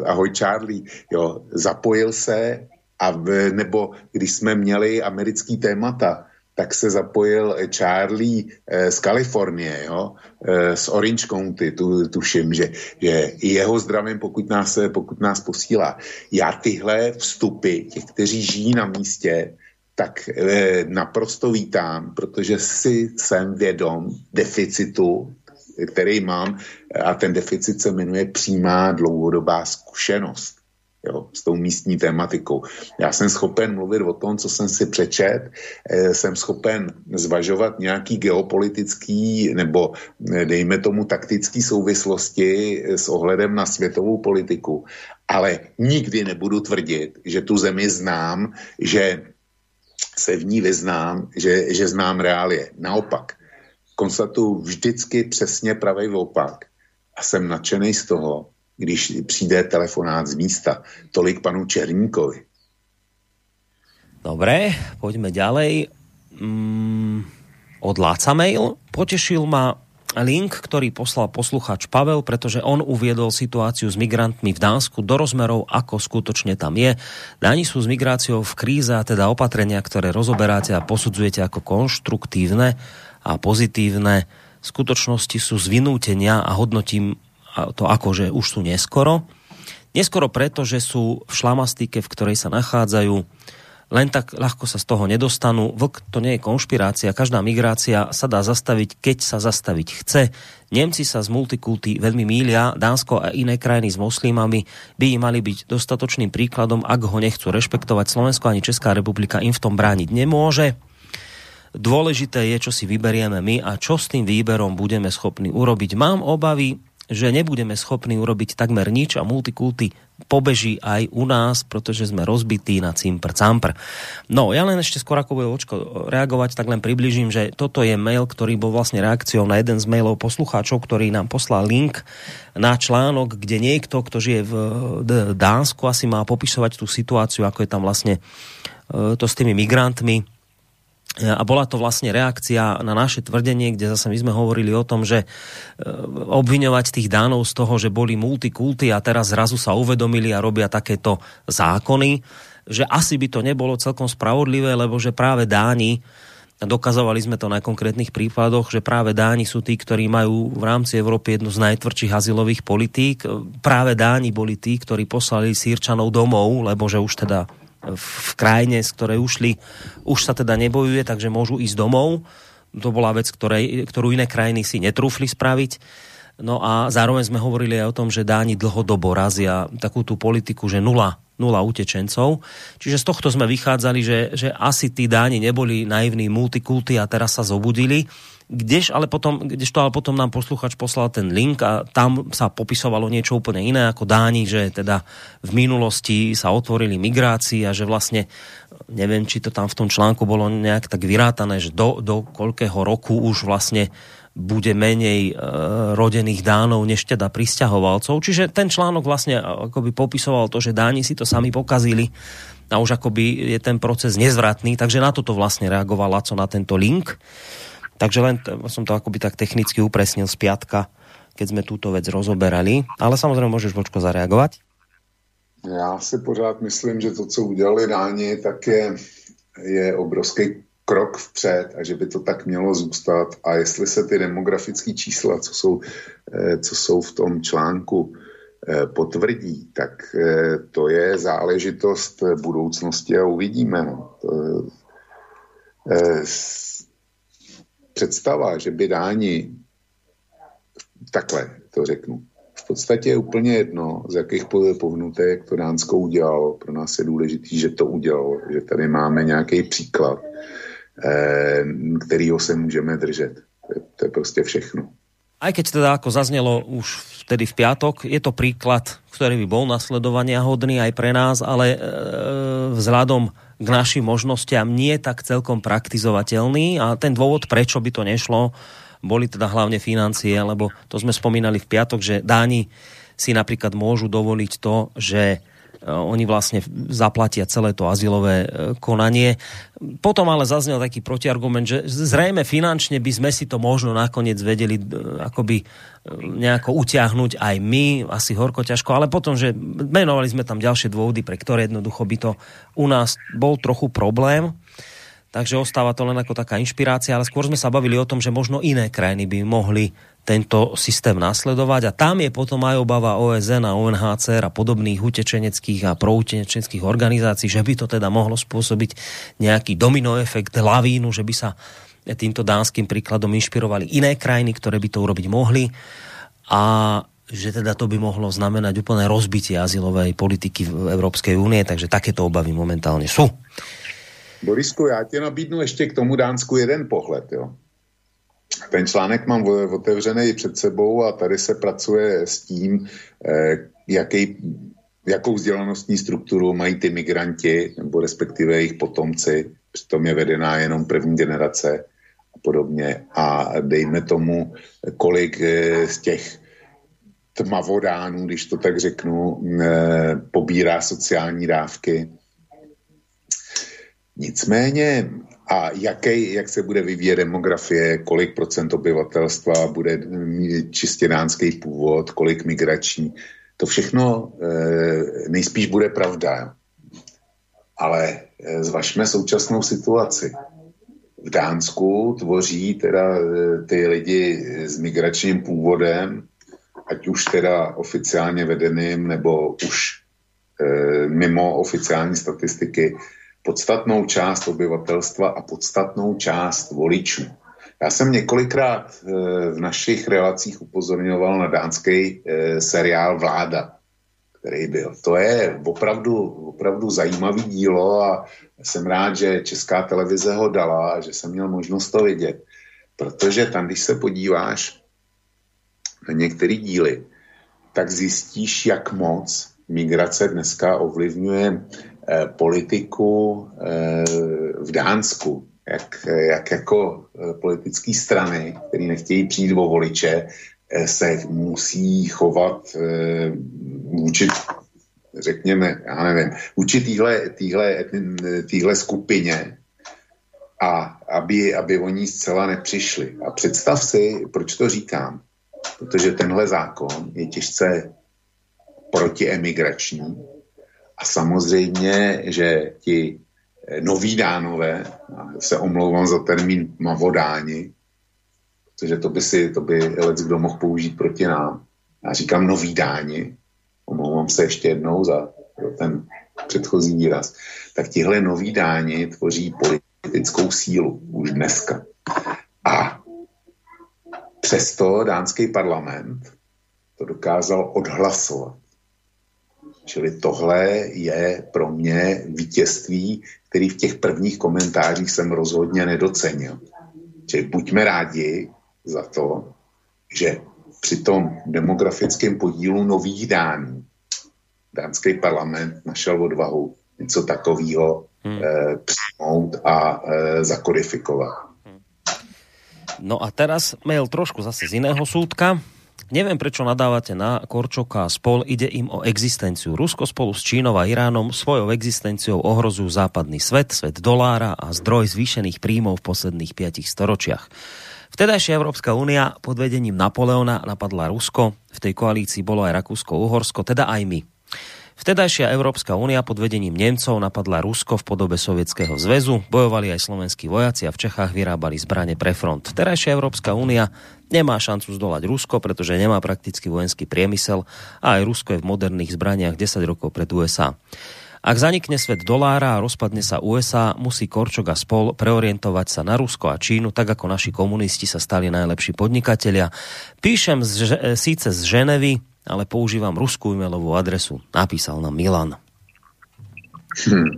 Ahoj Charlie. Jo, zapojil se, a v, nebo když jsme měli americký témata, tak se zapojil Charlie z Kalifornie, jo? Z Orange County, tu, tuším, že, že jeho zdravím, pokud nás, pokud nás posílá. Já tyhle vstupy, těch, kteří žijí na místě, tak eh, naprosto vítám, protože si jsem vědom deficitu, který mám, a ten deficit se jmenuje přímá dlouhodobá zkušenost. Jo, s tou místní tématikou. Já jsem schopen mluvit o tom, co jsem si přečet, e, jsem schopen zvažovat nějaký geopolitický nebo dejme tomu taktický souvislosti s ohledem na světovou politiku, ale nikdy nebudu tvrdit, že tu zemi znám, že se v ní vyznám, že, že znám reálie. Naopak, konstatuju vždycky přesně pravej opak a jsem nadšenej z toho, když přijde telefonát z místa. Tolik panu Černíkovi. Dobre, poďme ďalej. Mm, od Láca mail. Potešil ma link, ktorý poslal poslucháč Pavel, pretože on uviedol situáciu s migrantmi v Dánsku do rozmerov, ako skutočne tam je. Dáni sú s migráciou v kríze, a teda opatrenia, ktoré rozoberáte a posudzujete ako konštruktívne a pozitívne, v skutočnosti sú z vynútenia, a hodnotím to akože už sú neskoro. Neskoro preto, že sú v šlamastike, v ktorej sa nachádzajú, len tak ľahko sa z toho nedostanú. Vlk, to nie je konšpirácia, každá migrácia sa dá zastaviť, keď sa zastaviť chce. Nemci sa z multikulty veľmi mýlia, Dánsko a iné krajiny s moslimami by im mali byť dostatočným príkladom, ak ho nechcú rešpektovať. Slovensko ani Česká republika im v tom brániť nemôže. Dôležité je, čo si vyberieme my a čo s tým výberom budeme schopní urobiť. Mám obavy, že nebudeme schopní urobiť takmer nič a multikulty pobeží aj u nás, pretože sme rozbití na cimpr-campr. No, ja len ešte skôr, ako budem Očko reagovať, tak len približím, že toto je mail, ktorý bol vlastne reakciou na jeden z mailov poslucháčov, ktorý nám poslal link na článok, kde niekto, kto žije v Dánsku, asi má popisovať tú situáciu, ako je tam vlastne to s tými migrantmi. A bola to vlastne reakcia na naše tvrdenie, kde zase my sme hovorili o tom, že obviňovať tých Dánov z toho, že boli multikulty a teraz zrazu sa uvedomili a robia takéto zákony, že asi by to nebolo celkom spravodlivé, lebo že práve Dáni, dokazovali sme to na konkrétnych prípadoch, že práve Dáni sú tí, ktorí majú v rámci Európy jednu z najtvrdších azylových politík. Práve Dáni boli tí, ktorí poslali Sýrčanov domov, lebo že už teda v krajine, z ktorej ušli, už sa teda nebojuje, takže môžu ísť domov. To bola vec, ktorej, ktorú iné krajiny si netrúfli spraviť. No a zároveň sme hovorili aj o tom, že Dáni dlhodobo razia takú tú politiku, že nula, nula utečencov. Čiže z tohto sme vychádzali, že, že asi tí Dáni neboli naivní multikulty a teraz sa zobudili. Kdež, ale potom, kdežto ale potom nám posluchač poslal ten link a tam sa popisovalo niečo úplne iné ako Dáni, že teda v minulosti sa otvorili migrácii a že vlastne, neviem, či to tam v tom článku bolo nejak tak vyrátané, že do, do koľkého roku už vlastne bude menej e, rodených Dánov, než teda prisťahovalcov. Čiže ten článok vlastne akoby popisoval to, že Dáni si to sami pokazili a už akoby je ten proces nezvratný, takže na toto vlastne reagoval Laco na tento link. Takže len t- som to akoby tak technicky upresnil z piatka, keď sme túto vec rozoberali. Ale samozrejme môžeš, Vočko, zareagovať. Já si pořád myslím, že to, co udělali Dáni, tak je, je obrovský krok vpřed a že by to tak mělo zůstat. A jestli se ty demografické čísla, co jsou, co jsou v tom článku, potvrdí, tak to je záležitost budoucnosti a uvidíme. No. To je, představa, že by Dáni, takhle to řeknu, v podstatě je úplně jedno, z jakých povnutek to Dánsko udělalo. Pro nás je důležitý, že to udělalo, že tady máme nějaký příklad, eh, kterýho se můžeme držet. To je, to je prostě všechno. Aj keď teda, ako zaznelo už vtedy v piatok, je to príklad, ktorý by bol nasledovania hodný aj pre nás, ale e, vzhľadom k našim možnostiam nie tak celkom praktizovateľný a ten dôvod, prečo by to nešlo, boli teda hlavne financie, lebo to sme spomínali v piatok, že Dáni si napríklad môžu dovoliť to, že oni vlastne zaplatia celé to azylové konanie. Potom ale zaznel taký protiargument, že zrejme finančne by sme si to možno nakoniec vedeli akoby nejako utiahnuť aj my, asi horko ťažko, ale potom, že menovali sme tam ďalšie dôvody, pre ktoré jednoducho by to u nás bol trochu problém. Takže ostáva to len ako taká inšpirácia, ale skôr sme sa bavili o tom, že možno iné krajiny by mohli tento systém nasledovať a tam je potom aj obava O S N a U N H C R a podobných utečeneckých a proutečeneckých organizácií, že by to teda mohlo spôsobiť nejaký domino efekt, lavínu, že by sa týmto dánskym príkladom inšpirovali iné krajiny, ktoré by to urobiť mohli a že teda to by mohlo znamenať úplné rozbitie azylovej politiky v Európskej únie, takže takéto obavy momentálne sú. Borisku, já tě nabídnu ještě k tomu Dánsku jeden pohled, jo. Ten článek mám otevřený před sebou a tady se pracuje s tím, jaký, jakou vzdělanostní strukturu mají ty migranti, nebo respektive jejich potomci, přitom je vedená jenom první generace a podobně. A dejme tomu, kolik z těch tmavodánů, když to tak řeknu, pobírá sociální dávky. Nicméně, a jaký, jak se bude vyvíjet demografie, kolik procent obyvatelstva bude čistě dánský původ, kolik migrační, to všechno e, nejspíš bude pravda. Ale e, zvažme současnou situaci. V Dánsku tvoří teda e, ty lidi s migračním původem, ať už teda oficiálně vedeným, nebo už e, mimo oficiální statistiky, podstatnou část obyvatelstva a podstatnou část voličů. Já jsem několikrát e, v našich relacích upozorňoval na dánský e, seriál Vláda, který byl. To je opravdu, opravdu zajímavý dílo a jsem rád, že Česká televize ho dala a že jsem měl možnost to vidět. Protože tam, když se podíváš některé díly, tak zjistíš, jak moc migrace dneska ovlivňuje eh, politiku eh, v Dánsku. Jak, jak jako eh, politické strany, které nechtějí přijít o voliče, eh, se musí chovat eh, vůči, řekněme, já nevím, vůči týhle, týhle, týhle skupině, a aby, aby oni zcela nepřišli. A představ si, proč to říkám. Protože tenhle zákon je těžce protiemigrační a samozřejmě, že ti noví Dánové, se omlouvám za termín mavodáni, protože to by si, to by lec kdo mohl použít proti nám. Já říkám noví Dáni, omlouvám se ještě jednou za ten předchozí výraz, tak tihle noví Dáni tvoří politickou sílu už dneska. A přesto dánský parlament to dokázal odhlasovat. Čili tohle je pro mě vítězství, který v těch prvních komentářích jsem rozhodně nedocenil. Čili buďme rádi za to, že při tom demografickém podílu nových Dánů dánský parlament našel odvahu něco takového hmm. eh, přijmout a eh, zakodifikovat. No a teraz mail trošku zase z iného súdka. Neviem, prečo nadávate na Korčoka a spol, ide im o existenciu. Rusko spolu s Čínou a Iránom svojou existenciou ohrozujú západný svet, svet dolára a zdroj zvýšených príjmov v posledných piatich storočiach. Vtedajšia Európska únia pod vedením Napoleona napadla Rusko, v tej koalícii bolo aj Rakúsko-Uhorsko, teda aj my. Vtedajšia Európska únia pod vedením Nemcov napadla Rusko v podobe Sovietskeho zväzu, bojovali aj slovenskí vojaci a v Čechách vyrábali zbrane pre front. Vtedajšia Európska únia nemá šancu zdolať Rusko, pretože nemá prakticky vojenský priemysel a aj Rusko je v moderných zbraniach desať rokov pred ú es á. Ak zanikne svet dolára a rozpadne sa ú es á, musí Korčok a spol preorientovať sa na Rusko a Čínu, tak ako naši komunisti sa stali najlepší podnikatelia. Píšem z, síce z Ženevy, ale používam ruskú e-mailovú adresu. Napísal nám Milan. Hm.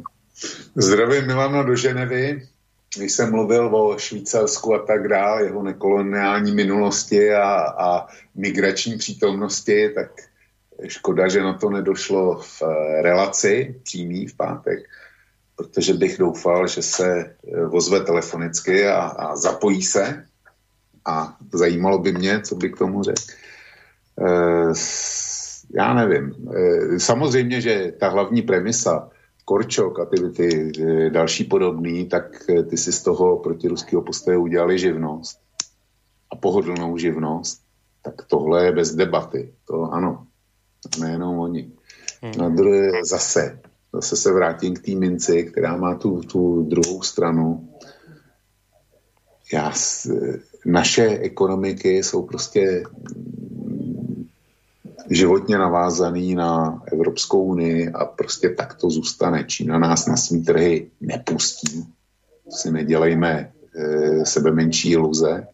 Zdravím Milana do Ženevy. Když jsem mluvil o Švýcarsku a tak dále, jeho nekoloniální minulosti a, a migrační přítomnosti, tak škoda, že na to nedošlo v relaci přímý v pátek, protože bych doufal, že se ozve telefonicky a, a zapojí se a zajímalo by mě, co by k tomu řekl. Uh, já nevím. Uh, samozřejmě, že ta hlavní premisa Korčok a ty, ty uh, další podobný, tak uh, ty si z toho protiruského postoje udělali živnost a pohodlnou živnost, tak tohle je bez debaty. To ano, nejenom oni. Hmm. Na druhé zase, zase se vrátím k té minci, která má tu, tu druhou stranu. Já, naše ekonomiky jsou prostě životně navázaný na Evropskou unii a prostě tak to zůstane. Čína nás na svý trhy nepustí. Si nedělejme e, sebe menší iluze.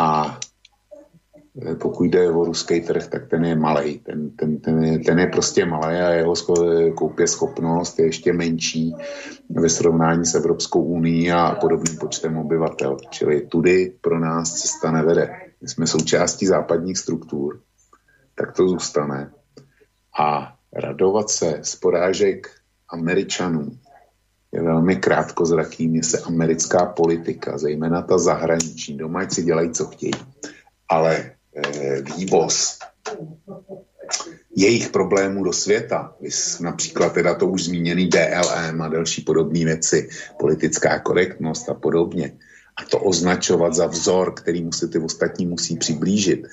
A e, pokud jde o ruský trh, tak ten je malej. Ten, ten, ten, je, ten je prostě malej a jeho koupěschopnost je ještě menší ve srovnání s Evropskou unií a podobným počtem obyvatel. Čili tudy pro nás cesta nevede. My jsme součástí západních struktur, tak to zůstane. A radovat se z porážek Američanů je velmi krátkozraký. Mně se americká politika, zejména ta zahraniční, doma si dělají, co chtějí, ale e, vývoz jejich problémů do světa, například teda to už zmíněný D L M a další podobné věci, politická korektnost a podobně, a to označovat za vzor, kterýmu se ty ostatní musí přiblížit.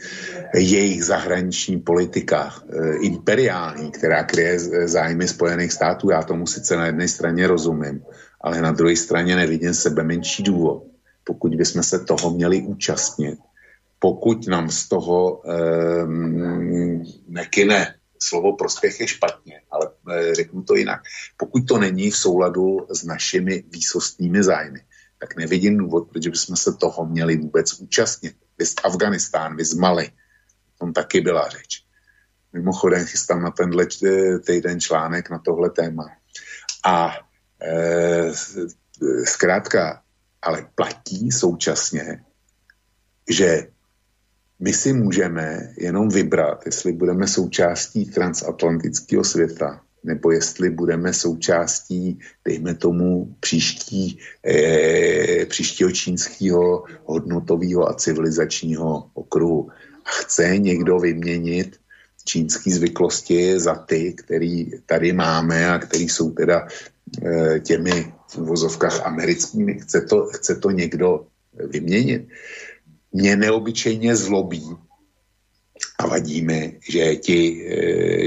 Jejich zahraniční politika e, imperiální, která kryje zájmy Spojených států, já tomu sice na jedné straně rozumím, ale na druhé straně nevidím sebe menší důvod, pokud bychom se toho měli účastnit. Pokud nám z toho e, nekyne, slovo prospěch je špatně, ale e, řeknu to jinak, pokud to není v souladu s našimi výsostnými zájmy, tak nevidím důvod, protože bychom se toho měli vůbec účastnit. Vys Afganistán, vys Mali, o tom taky byla řeč. Mimochodem chystám na tenhle týden článek na tohle téma. A e, zkrátka, ale platí současně, že my si můžeme jenom vybrat, jestli budeme součástí transatlantického světa, nebo jestli budeme součástí, dejme tomu, příští, eh, příštího čínského hodnotového a civilizačního okruhu. A chce někdo vyměnit čínský zvyklosti za ty, který tady máme a který jsou teda eh, těmi v vozovkách americkými. Chce to, chce to někdo vyměnit? Mě neobyčejně zlobí a vadí mi, že, ti,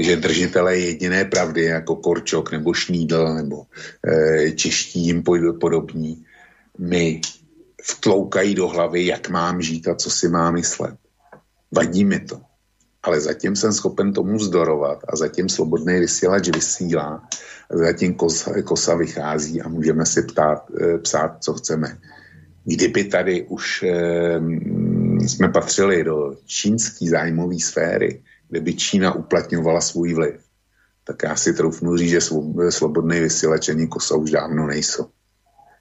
že držitelé jediné pravdy jako Korčok nebo Šnídl nebo čeští jim podobní mi vtloukají do hlavy, jak mám žít a co si mám myslet. Vadí mi to. Ale zatím jsem schopen tomu vzdorovat a zatím Slobodný vysílač vysílá, zatím kosa, kosa vychází a můžeme si ptát, psát, co chceme. Kdyby tady už eh, jsme patřili do čínský zájmové sféry, kde by Čína uplatňovala svůj vliv, tak já si troufnu říct, že Slobodný vysílač ani kosa už dávno nejsou.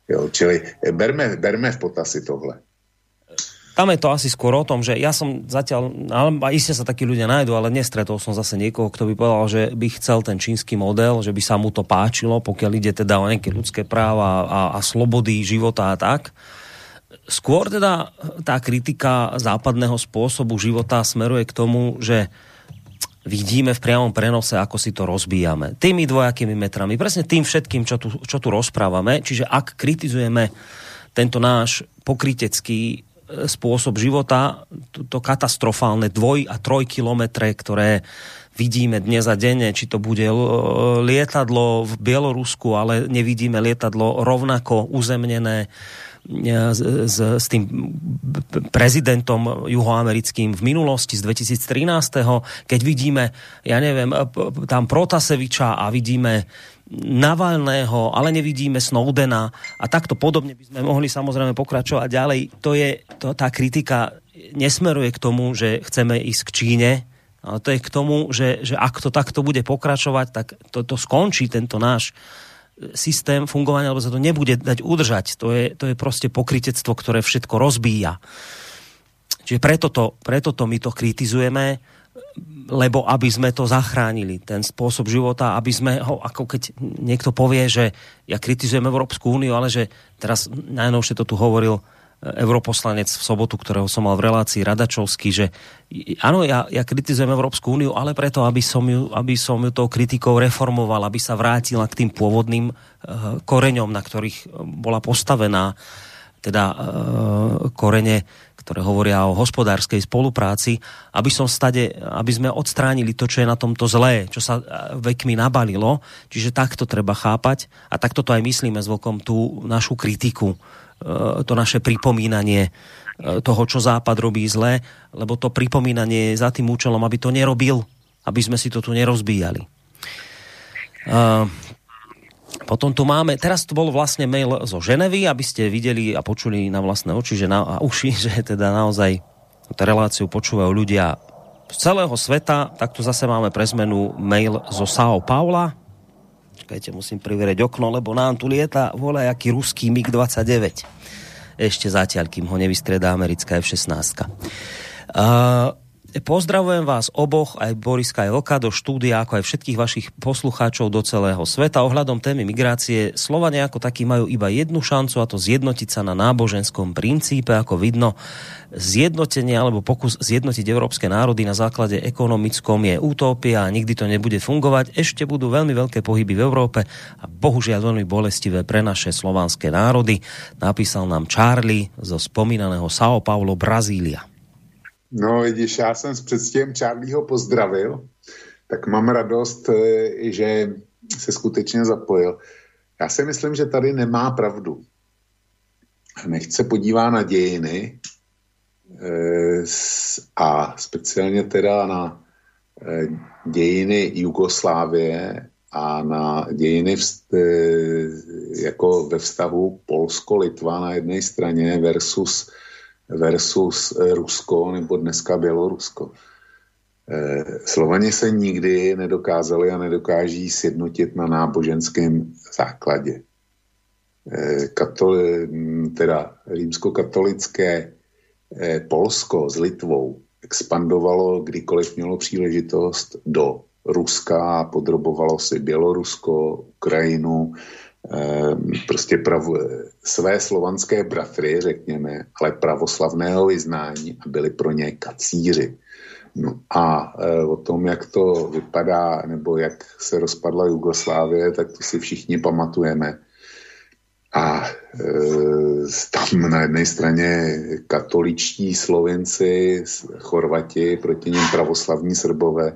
Jo, čili berme, berme v potaz tohle. Tam je to asi skôr o tom, že ja som zatiaľ, a iste sa takí ľudia nájdu, ale nestretol som zase niekoho, kto by povedal, že by chcel ten čínsky model, že by sa mu to páčilo, pokiaľ ide teda o nejaké ľudské práva a, a slobody života a tak. Skôr teda tá kritika západného spôsobu života smeruje k tomu, že vidíme v priamom prenose, ako si to rozbíjame. Tými dvojakými metrami, presne tým všetkým, čo tu, čo tu rozprávame. Čiže ak kritizujeme tento náš pokrytecký spôsob života, to, to katastrofálne dvoj- a trojkilometre, ktoré vidíme dnes a denne, či to bude lietadlo v Bielorusku, ale nevidíme lietadlo rovnako uzemnené s, s, s tým prezidentom juhoamerickým v minulosti z dvetisíctrinásť, keď vidíme, ja neviem, tam Protaseviča a vidíme Navalného, ale nevidíme Snowdena a takto podobne by sme mohli samozrejme pokračovať ďalej. To je, to, tá kritika nesmeruje k tomu, že chceme ísť k Číne, ale to je k tomu, že, že ak to takto bude pokračovať, tak to, to skončí tento náš systém fungovania, lebo sa to nebude dať udržať. To je, to je proste pokrytectvo, ktoré všetko rozbíja. Čiže preto to, preto to my to kritizujeme, lebo aby sme to zachránili, ten spôsob života, aby sme ho, ako keď niekto povie, že ja kritizujem Európsku úniu, ale že teraz najnovšie to tu hovoril europoslanec v sobotu, ktorého som mal v relácii, Radačovský, že áno, ja, ja kritizujem Európsku úniu, ale preto, aby som ju, aby som ju tou kritikou reformoval, aby sa vrátila k tým pôvodným koreňom, na ktorých bola postavená, teda korene, ktoré hovoria o hospodárskej spolupráci, aby som stade, aby sme odstránili to, čo je na tomto zlé, čo sa vekmi nabalilo. Čiže takto treba chápať a takto to aj myslíme s Vlkom tú našu kritiku, to naše pripomínanie toho, čo Západ robí zlé, lebo to pripomínanie je za tým účelom, aby to nerobil, aby sme si to tu nerozbíjali. Potom tu máme, teraz to bol vlastne mail zo Ženevy, aby ste videli a počuli na vlastné oči že na, a uši, že teda naozaj tú reláciu počúvajú ľudia z celého sveta. Takto zase máme pre zmenu mail zo São Paula. Čakajte, musím priverieť okno, lebo nám tu lieta voľajaký ruský mig dvadsaťdeväť. Ešte zatiaľ, kým ho nevystriedá americká ef šestnásť. Uh, Pozdravujem vás oboch, aj Boriska, aj Vlka, do štúdia, ako aj všetkých vašich poslucháčov do celého sveta. Ohľadom témy migrácie, Slovania ako takí majú iba jednu šancu, a to zjednotiť sa na náboženskom princípe, ako vidno. Zjednotenie alebo pokus zjednotiť európske národy na základe ekonomickom je utópia a nikdy to nebude fungovať. Ešte budú veľmi veľké pohyby v Európe a bohužiaľ veľmi bolestivé pre naše slovanské národy. Napísal nám Charlie zo spomínaného São Paulo, Brazília. No vidíš, já jsem s předstihem Charlieho pozdravil, tak mám radost, že se skutečně zapojil. Já si myslím, že tady nemá pravdu. Nechť se podívá na dějiny a speciálně teda na dějiny Jugoslávie a na dějiny jako ve vztahu Polsko-Litva na jedné straně versus versus Rusko nebo dneska Bělorusko. Slovani se nikdy nedokázali a nedokáží sjednotit na náboženském základě. Katol- teda rímskokatolické Polsko s Litvou expandovalo, kdykoliv mělo příležitost, do Ruska, podrobovalo si Bělorusko, Ukrajinu, prostě pravo, své slovanské bratry, řekněme, ale pravoslavného vyznání, a byli pro ně kacíři. No a o tom, jak to vypadá, nebo jak se rozpadla Jugoslávie, tak to si všichni pamatujeme. A tam na jedné straně katoličtí Slovenci, Chorvati, proti nim pravoslavní Srbové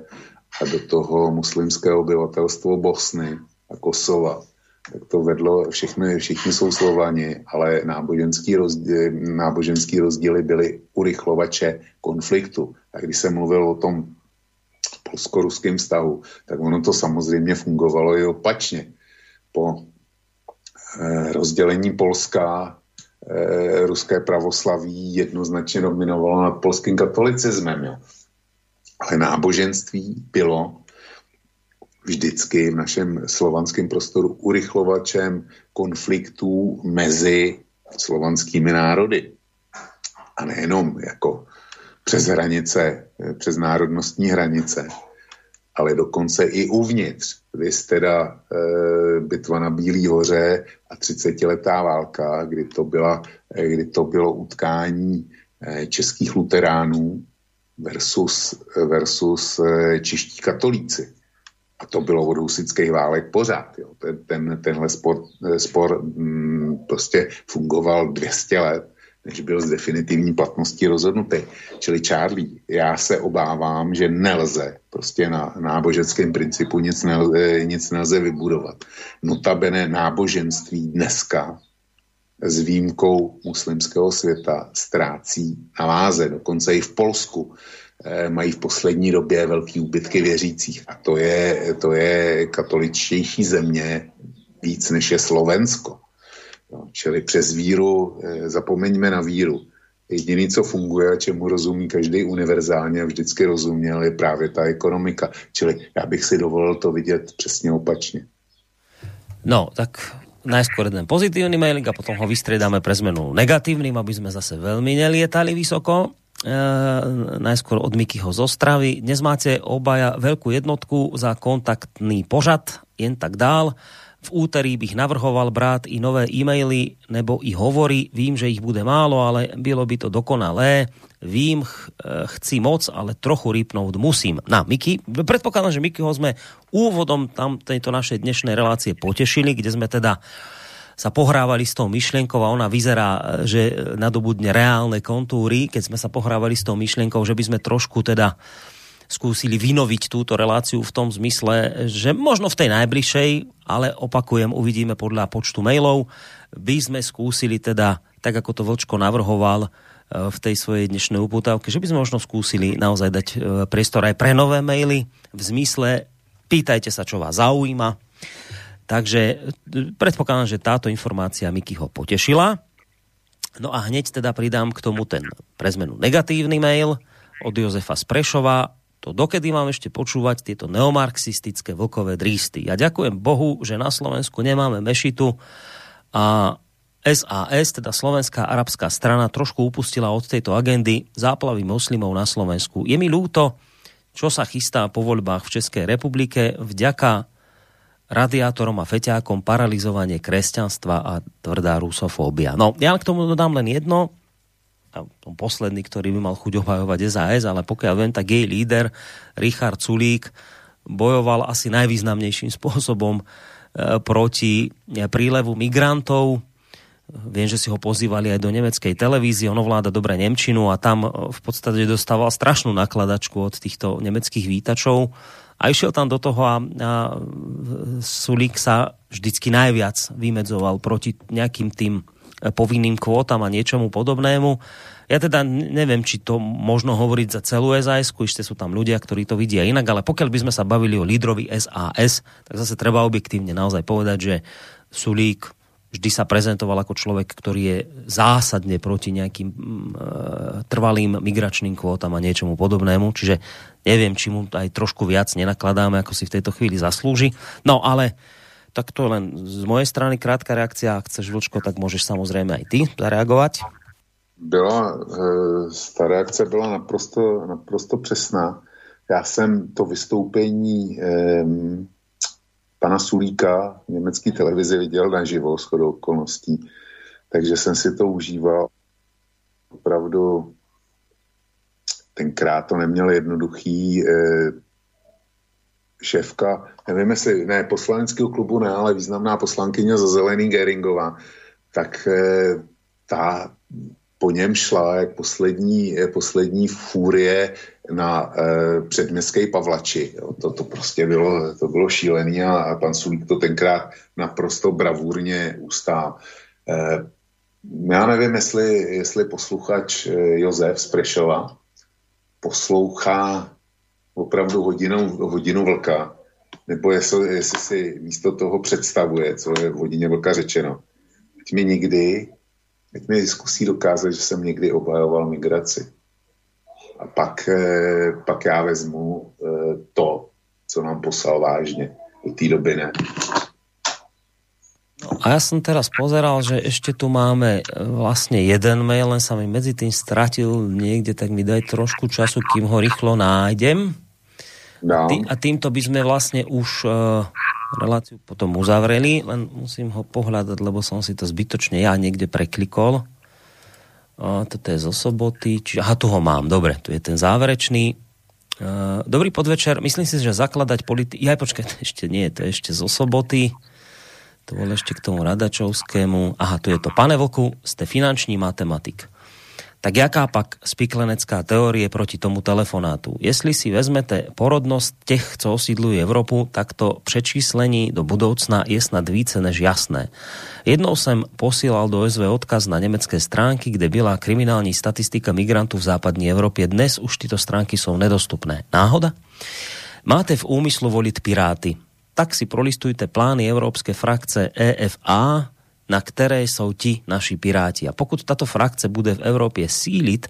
a do toho muslimské obyvatelstvo Bosny a Kosova. Tak to vedlo, všichni, všichni jsou Slovani, ale náboženský rozdíly, náboženský rozdíly byly urychlovače konfliktu. A když jsem mluvil o tom polsko-ruském vztahu, tak ono to samozřejmě fungovalo i opačně. Po eh, rozdělení Polska eh, ruské pravoslaví jednoznačně dominovalo nad polským katolicismem. Jo. Ale náboženství bylo vždycky v našem slovanském prostoru urychlovačem konfliktů mezi slovanskými národy. A nejenom jako přes hranice, přes národnostní hranice, ale dokonce i uvnitř. Viz teda e, bitva na Bílý hoře a třicetiletá válka, kdy to, byla, kdy to bylo utkání českých luteránů versus, versus čeští katolíci. A to bylo od husických válek pořád. Jo. Ten, ten, tenhle spor, spor m, prostě fungoval dvě stě let, než byl s definitivní platností rozhodnutý. Čili Charlie, já se obávám, že nelze, prostě na náboženském principu nic nelze, nic nelze vybudovat. Notabene náboženství dneska s výjimkou muslimského světa ztrácí na váze, dokonce i v Polsku mají v poslední době velký úbytky věřících. A to je, to je katoličtější země víc, než je Slovensko. No, čili přes víru, zapomeňme na víru. Jediné, co funguje a čemu rozumí každý univerzálně a vždycky rozuměl, je právě ta ekonomika. Čili já bych si dovolil to vidět přesně opačně. No, tak najskôr jeden pozitívny mailing a potom ho vystriedáme pre zmenu negatívnym, aby sme zase veľmi nelietali vysoko. E, najskôr od Mikyho z Ostravy. Dnes máte obaja veľkú jednotku za kontaktný pořad, jen tak dál. V úterý bych navrhoval brát i nové e-maily, nebo i hovory. Vím, že ich bude málo, ale bylo by to dokonalé. Vím, ch- chci moc, ale trochu rýpnúť musím. Na, Miky, predpokladám, že Mikyho sme úvodom tam tejto našej dnešnej relácie potešili, kde sme teda sa pohrávali s tou myšlienkou a ona vyzerá, že nadobudne reálne kontúry, keď sme sa pohrávali s tou myšlienkou, že by sme trošku teda skúsili vynoviť túto reláciu v tom zmysle, že možno v tej najbližšej, ale opakujem, uvidíme podľa počtu mailov, by sme skúsili teda, tak ako to Vlčko navrhoval v tej svojej dnešnej upútavke, že by sme možno skúsili naozaj dať priestor aj pre nové maily v zmysle pýtajte sa, čo vás zaujíma. Takže predpokladám, že táto informácia Mikyho potešila. No a hneď teda pridám k tomu ten pre zmenu negatívny mail od Jozefa z Prešova. To dokedy mám ešte počúvať tieto neomarxistické vlkové drísty? Ja ďakujem Bohu, že na Slovensku nemáme mešitu a es a es, teda Slovenská arabská strana, trošku upustila od tejto agendy záplavy moslimov na Slovensku. Je mi ľúto, čo sa chystá po voľbách v Českej republike vďaka radiátorom a feťákom paralizovanie kresťanstva a tvrdá rusofóbia. No, ja k tomu dodám len jedno, a tom posledný, ktorý by mal chuť obhajovať es a es, ale pokiaľ viem, tak jej líder Richard Sulík bojoval asi najvýznamnejším spôsobom e, proti prílevu migrantov. Viem, že si ho pozývali aj do nemeckej televízie, on ovláda dobre nemčinu a tam v podstate dostával strašnú nakladačku od týchto nemeckých vítačov a išiel tam do toho a, a Sulík sa vždycky najviac vymedzoval proti nejakým tým povinným kvótam a niečomu podobnému. Ja teda neviem, či to možno hovoriť za celú es a esku, ešte sú tam ľudia, ktorí to vidia inak, ale pokiaľ by sme sa bavili o lídrovi es a es, tak zase treba objektívne naozaj povedať, že Sulík vždy sa prezentoval ako človek, ktorý je zásadne proti nejakým e, trvalým migračným kvótam a niečomu podobnému, čiže neviem, či mu aj trošku viac nenakladáme, ako si v tejto chvíli zaslúži. No ale tak to len z mojej strany krátka reakcia. Ak chceš, Vlčko, tak môžeš samozrejme aj ty zareagovať. byla, ta reakce byla naprosto, naprosto přesná. Já jsem to vystoupení eh, pana Sulíka v německé televizi viděl naživo, shodou okolností, takže jsem si to užíval. Opravdu tenkrát to neměl jednoduchý. Eh, šéfka, nevím jestli, ne poslaneckého klubu, ne, ale významná poslankyně za Zelený Göringová, tak eh, ta po něm šla jak poslední, poslední fúrie na eh, předměstský Pavlači. Jo. To, to prostě bylo, to bylo šílený a, a pan Sulík to tenkrát naprosto bravurně ustál. Eh, já nevím, jestli, jestli posluchač eh, Josef z Prešova poslouchá opravdu hodinu, hodinu vlka, nebo jestli, jestli si místo toho představuje, co je v hodině vlka řečeno. Ať mi nikdy Teď mi zkusí dokázat, že jsem někdy obhajoval migraci. A pak, pak já vezmu to, co nám poslal vážně. Do té doby ne. No a ja som teraz pozeral, že ešte tu máme vlastne jeden mail, len sa mi medzi tým stratil niekde, tak mi daj trošku času, kým ho rýchlo nájdem. No. A týmto by sme vlastne už uh, reláciu potom uzavreli, len musím ho pohľadať, lebo som si to zbytočne ja niekde preklikol. Uh, toto je zo soboty. Či... Aha, tu ho mám, dobre, tu je ten záverečný. Uh, dobrý podvečer, myslím si, že zakladať politi... Jaj, počkaj, ešte nie, to je ešte zo soboty. To bol ešte k tomu Radačovskému. Aha, tu je to. Pane Voku, ste finanční matematik. Tak jaká pak spiklenecká teórie proti tomu telefonátu? Jestli si vezmete porodnosť těch, co osídlujú Evropu, tak to přečíslení do budoucna je snad více než jasné. Jednou jsem posílal do S V odkaz na nemecké stránky, kde byla kriminální statistika migrantů v západní Evropě. Dnes už tyto stránky jsou nedostupné. Náhoda? Máte v úmyslu volit piráty. Tak si prolistujte plány európske frakce E F A, na ktorej sú ti naši piráti. A pokud táto frakce bude v Európe sílit,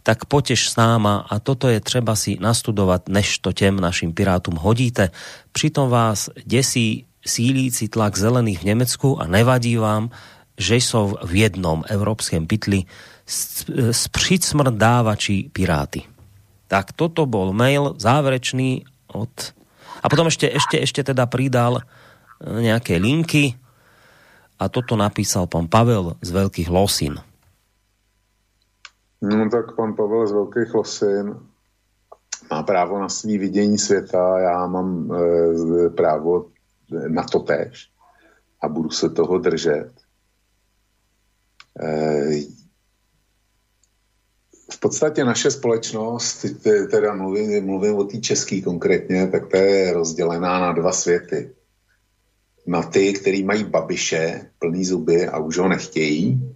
tak potež s náma a toto je třeba si nastudovať, než to těm našim pirátum hodíte. Přitom vás desí sílíci tlak zelených v Nemecku a nevadí vám, že sú v jednom európskom pytli spřicmrdávači piráti. Tak toto bol mail záverečný od... A potom ešte, ešte, ešte teda pridal nejaké linky a toto napísal pán Pavel z Veľkých Losín. No tak pán Pavel z Veľkých Losín má právo na svý vidění světa, já mám e, právo na to též a budu se toho držet. E, V podstatě naše společnost, teda mluvím, mluvím o té české konkrétně, tak ta je rozdělená na dva světy. Na ty, který mají Babiše plný zuby a už ho nechtějí,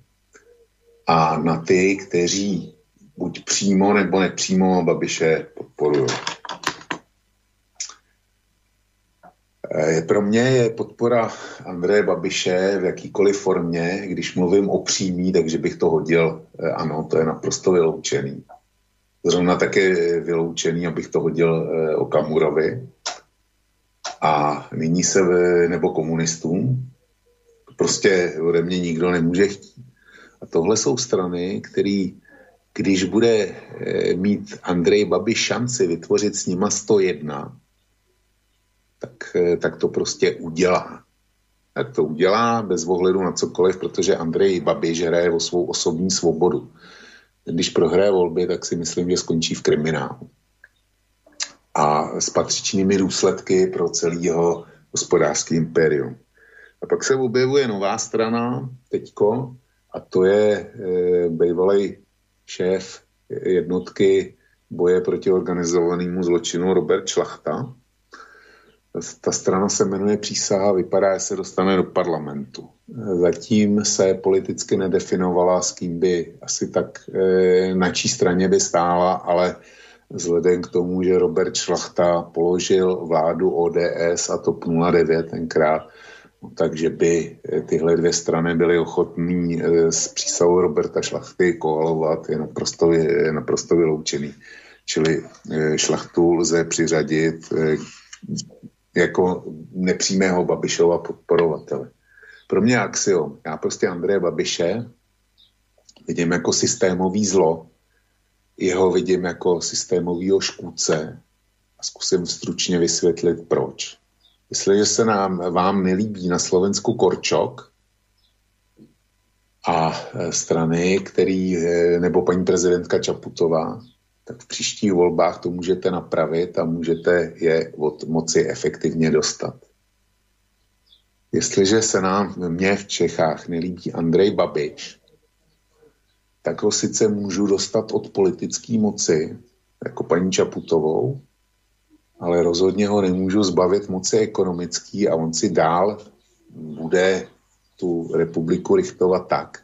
a na ty, kteří buď přímo nebo nepřímo Babiše podporují. Pro mě je podpora Andreje Babiše v jakýkoliv formě, když mluvím o přímý, takže bych to hodil, ano, to je naprosto vyloučený. Zrovna také vyloučený, abych to hodil Okamurovi. A nyní se, nebo komunistům, prostě ode mě nikdo nemůže chtít. A tohle jsou strany, který, když bude mít Andrej Babiš šanci vytvořit s nima sto jedna, Tak, tak to prostě udělá. Tak to udělá bez ohledu na cokoliv, protože Andrej Babiš hraje o svou osobní svobodu. Když prohraje volby, tak si myslím, že skončí v kriminálu. A s patřičnými důsledky pro celý jeho hospodářský impérium. A pak se objevuje nová strana teďko, a to je e, bývalý šéf jednotky boje proti organizovanému zločinu Robert Šlachta. Ta strana se jmenuje Přísaha, vypadá, že se dostane do parlamentu. Zatím se politicky nedefinovala, s kým by asi tak na čí straně by stála, ale vzhledem k tomu, že Robert Šlachta položil vládu O D S a T O P nula devět tenkrát, takže by tyhle dvě strany byly ochotný s přísahou Roberta Šlachty koalovat, je naprosto, je naprosto vyloučený. Čili Šlachtu lze přiřadit jako nepřímého Babišova podporovatele. Pro mě axiom. Já prostě Andreje Babiše vidím jako systémový zlo, jeho vidím jako systémovýho škůdce a zkusím stručně vysvětlit, proč. Jestliže se nám, vám nelíbí na Slovensku Korčok a strany, který, nebo paní prezidentka Čaputová, tak v příštích volbách to můžete napravit a můžete je od moci efektivně dostat. Jestliže se nám, mně v Čechách nelíbí Andrej Babiš, tak ho sice můžu dostat od politické moci, jako paní Čaputovou, ale rozhodně ho nemůžu zbavit moci ekonomický a on si dál bude tu republiku richtovat tak,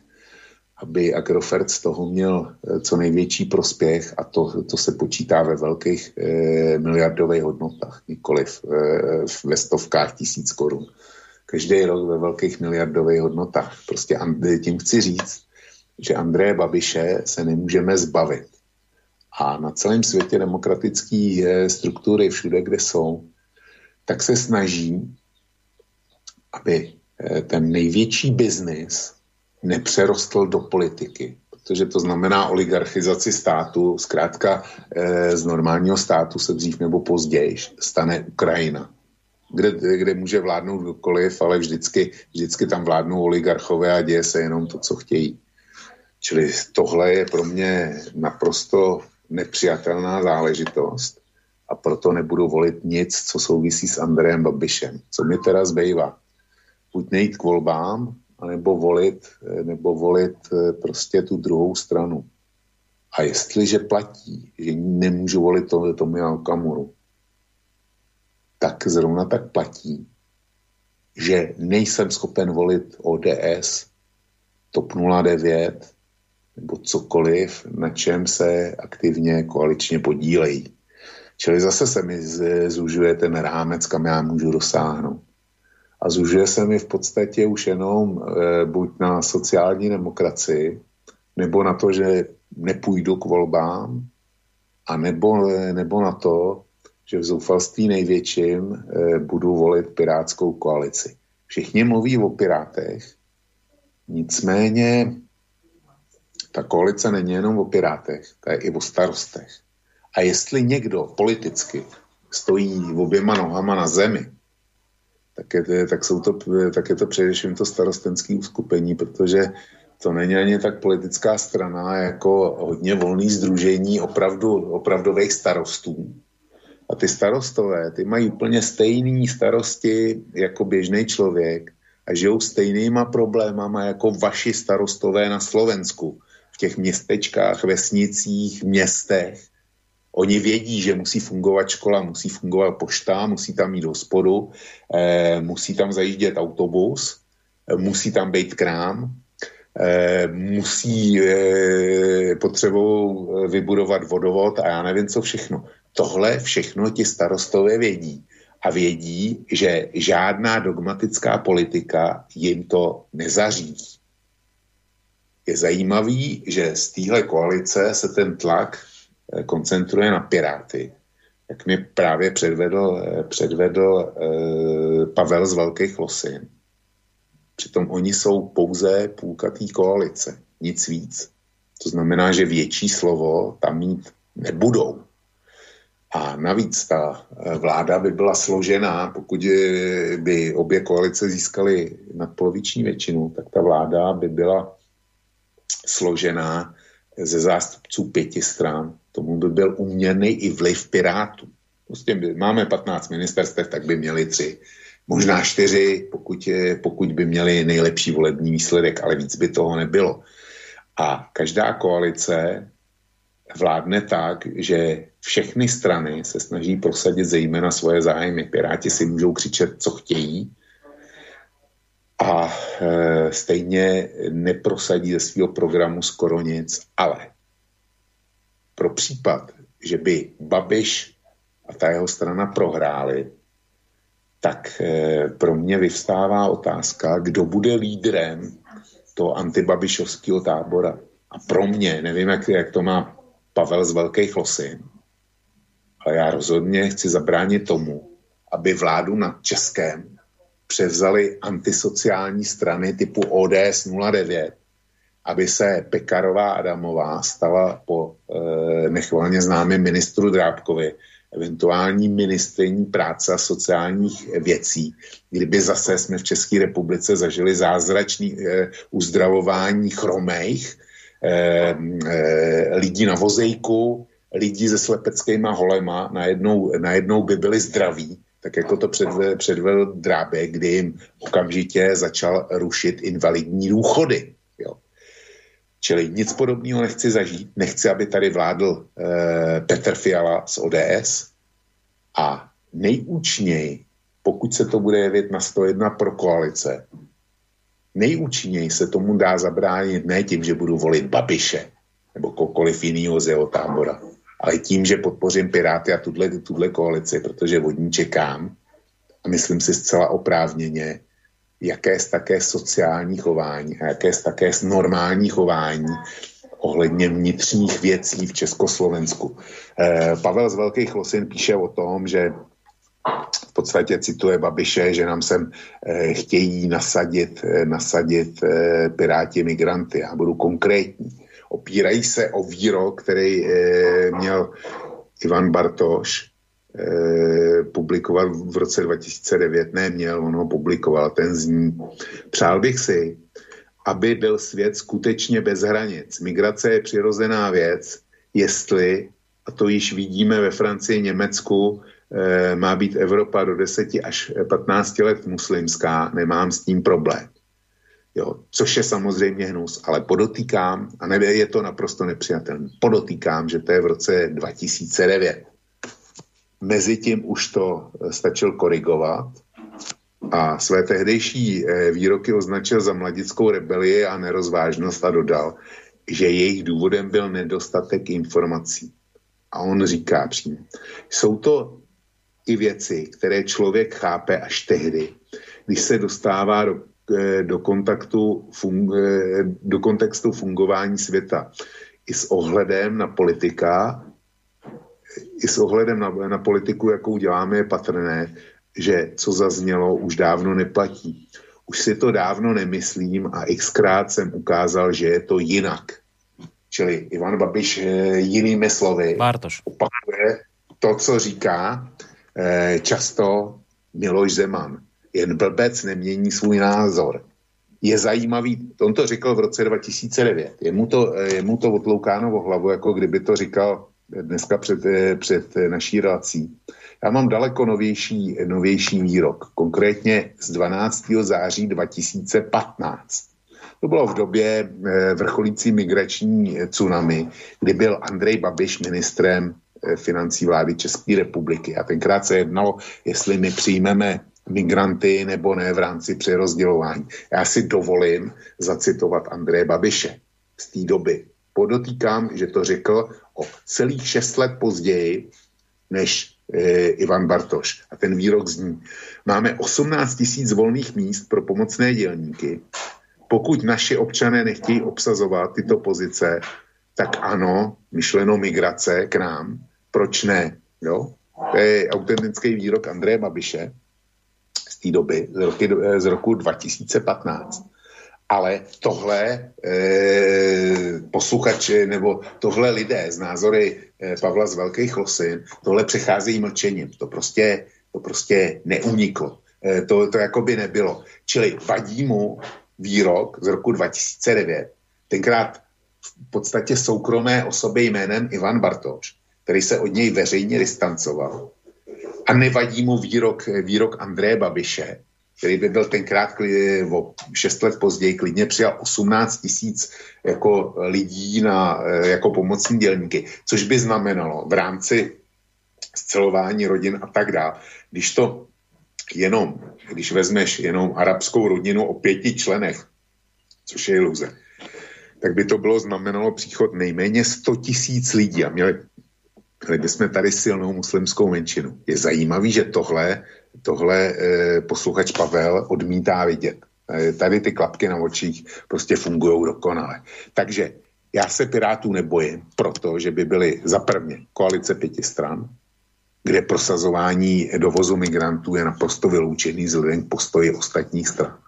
aby Agrofert z toho měl co největší prospěch a to, to se počítá ve velkých eh, miliardových hodnotách, nikoliv eh, ve stovkách tisíc korun. Každý rok ve velkých miliardových hodnotách. Prostě tím chci říct, že Andreje Babiše se nemůžeme zbavit. A na celém světě demokratické struktury, všude, kde jsou, tak se snaží, aby ten největší biznis nepřerostl do politiky. Protože to znamená oligarchizaci státu. Zkrátka z normálního státu se dřív nebo později stane Ukrajina. Kde, kde může vládnout kdokoliv, ale vždycky, vždycky tam vládnou oligarchové a děje se jenom to, co chtějí. Čili tohle je pro mě naprosto nepřijatelná záležitost a proto nebudu volit nic, co souvisí s Andrejem Babišem. Co mi teda zbývá? Buď nejít k volbám, anebo volit, nebo volit prostě tu druhou stranu. A jestliže platí, že nemůžu volit tohle Tomia Okamuru, tak zrovna tak platí, že nejsem schopen volit O D S, TOP nula devět nebo cokoliv, na čem se aktivně koaličně podílejí. Čili zase se mi zužuje ten rámec, kam já můžu dosáhnout. A zužuje se mi v podstatě už jenom e, buď na sociální demokracii, nebo na to, že nepůjdu k volbám, a nebo, nebo na to, že v zoufalství největším e, budu volit pirátskou koalici. Všichni mluví o pirátech, nicméně ta koalice není jenom o pirátech, ta je i o starostech. A jestli někdo politicky stojí oběma nohama na zemi, tak je, tak jsou to, tak je to především to starostenské uskupení, protože to není ani tak politická strana, jako hodně volné sdružení opravdu, opravdových starostů. A ty starostové, ty mají úplně stejné starosti jako běžný člověk a žijou stejnýma problémama jako vaši starostové na Slovensku. V těch městečkách, vesnicích, městech. Oni vědí, že musí fungovat škola, musí fungovat pošta, musí tam jít hospodu, eh, musí tam zajíždět autobus, eh, musí tam být krám, eh, musí eh, potřebou vybudovat vodovod a já nevím, co všechno. Tohle všechno ti starostové vědí. A vědí, že žádná dogmatická politika jim to nezařídí. Je zajímavý, že z téhle koalice se ten tlak koncentruje na Piráty. Jak mě právě předvedl, předvedl eh, Pavel z Velkých Losin. Přitom oni jsou pouze půlkatý koalice, nic víc. To znamená, že větší slovo tam mít nebudou. A navíc ta vláda by byla složená, pokud by obě koalice získaly nadpoloviční většinu, tak ta vláda by byla složená ze zástupců pěti stran. Tomu by byl uměrný i vliv Pirátů. Prostě máme patnáct ministerstev, tak by měli tři, možná čtyři, pokud, pokud by měli nejlepší volební výsledek, ale víc by toho nebylo. A každá koalice vládne tak, že všechny strany se snaží prosadit zejména svoje zájmy. Piráti si můžou křičet, co chtějí a e, stejně neprosadí ze svého programu skoro nic, ale pro případ, že by Babiš a ta jeho strana prohráli, tak e, pro mě vyvstává otázka, kdo bude lídrem toho antibabišovského tábora. A pro mě, nevím, jak, jak to má Pavel z Velkých Losin. Ale já rozhodně chci zabránit tomu, aby vládu nad Českem převzaly antisociální strany typu O D S nula devět aby se Pekarová Adamová stala po e, nechvalně známém ministru Drábkovi eventuální ministryní práce a sociálních věcí, kdyby zase jsme v České republice zažili zázračný e, uzdravování chromejch, e, e, lidí na vozejku, lidí se slepeckýma holema, najednou, najednou by byli zdraví, tak jako to předvedl, předvedl Drábek, kdy jim okamžitě začal rušit invalidní důchody. Jo. Čili nic podobného nechci zažít, nechci, aby tady vládl eh, Petr Fiala z O D S a nejúčněji, pokud se to bude jevit na sto jedna pro koalice, nejúčněji se tomu dá zabránit ne tím, že budu volit Babiše nebo kokoliv jinýho z jeho tábora, ale tím, že podpořím Piráty a tuhle, tuhle koalici, protože od ní čekám a myslím si zcela oprávněně, jaké z také sociální chování a jaké z také normální chování ohledně vnitřních věcí v Československu. Eh, Pavel z Velkých Losin píše o tom, že v podstatě cituje Babiše, že nám sem eh, chtějí nasadit, eh, nasadit eh, Piráti migranty. Já budu konkrétní. Opírají se o výrok, který e, měl Ivan Bartoš e, publikoval v roce dva tisíce devět. Neměl, on ho publikoval, ten zní. Přál bych si, aby byl svět skutečně bez hranic. Migrace je přirozená věc, jestli, a to již vidíme ve Francii, Německu, e, má být Evropa do deset až patnáct let muslimská, nemám s tím problém. Jo, což je samozřejmě hnus, ale podotýkám, a nevím, je to naprosto nepřijatelné, podotýkám, že to je v roce dva tisíce devět. Mezitím už to stačil korigovat a své tehdejší výroky označil za mladickou rebelii a nerozvážnost a dodal, že jejich důvodem byl nedostatek informací. A on říká přímo, jsou to i věci, které člověk chápe až tehdy, když se dostává do Do, kontaktu, do kontextu fungování světa. I s ohledem na politika, i s ohledem na, na politiku, jakou děláme, je patrné, že co zaznělo, už dávno neplatí. Už si to dávno nemyslím a xkrát jsem ukázal, že je to jinak. Čili Ivan Babiš jinými slovy Bartoš opakuje to, co říká často Miloš Zeman. Jen blbec nemění svůj názor. Je zajímavý, on to říkal v roce dva tisíce devět, je mu to, je mu to otloukáno o hlavu, jako kdyby to říkal dneska před, před naší relací. Já mám daleko novější, novější výrok, konkrétně z dvanáctého září dva tisíce patnáct. To bylo v době vrcholící migrační tsunami, kdy byl Andrej Babiš ministrem financí vlády České republiky. A tenkrát se jednalo, jestli my přijmeme migranty nebo ne v rámci přerozdělování. Já si dovolím zacitovat Andreje Babiše z té doby. Podotýkám, že to řekl o celých šest let později než e, Ivan Bartoš. A ten výrok zní. Máme osmnáct tisíc volných míst pro pomocné dělníky. Pokud naši občané nechtějí obsazovat tyto pozice, tak ano, myšleno migrace k nám. Proč ne? Jo? To je autentický výrok Andreje Babiše z té doby, z, roky, z roku dva tisíce patnáct. Ale tohle eh, posluchači, nebo tohle lidé z názory eh, Pavla z Velkých Losin, tohle přecházejí mlčením. To prostě, to prostě neuniklo. Eh, to, to jako by nebylo. Čili vadí mu výrok z roku dva tisíce devět. Tenkrát v podstatě soukromé osoby jménem Ivan Bartoš, který se od něj veřejně distancoval. A nevadí mu výrok, výrok Andreje Babiše, který by byl tenkrát o šest let později klidně přijal osmnáct tisíc jako lidí na, jako pomocní dělníky, což by znamenalo v rámci scelování rodin a tak dále. Když to jenom, když vezmeš jenom arabskou rodinu o pěti členech, což je iluze, tak by to bylo znamenalo příchod nejméně sto tisíc lidí a měli kdyby jsme tady silnou muslimskou menšinu. Je zajímavý, že tohle, tohle eh, posluchač Pavel odmítá vidět. Eh, tady ty klapky na očích prostě fungují dokonale. Takže já se Pirátů nebojím, protože by byly za prvně koalice pěti stran, kde prosazování dovozu migrantů je naprosto vyloučený vzhledem k postoji ostatních stran.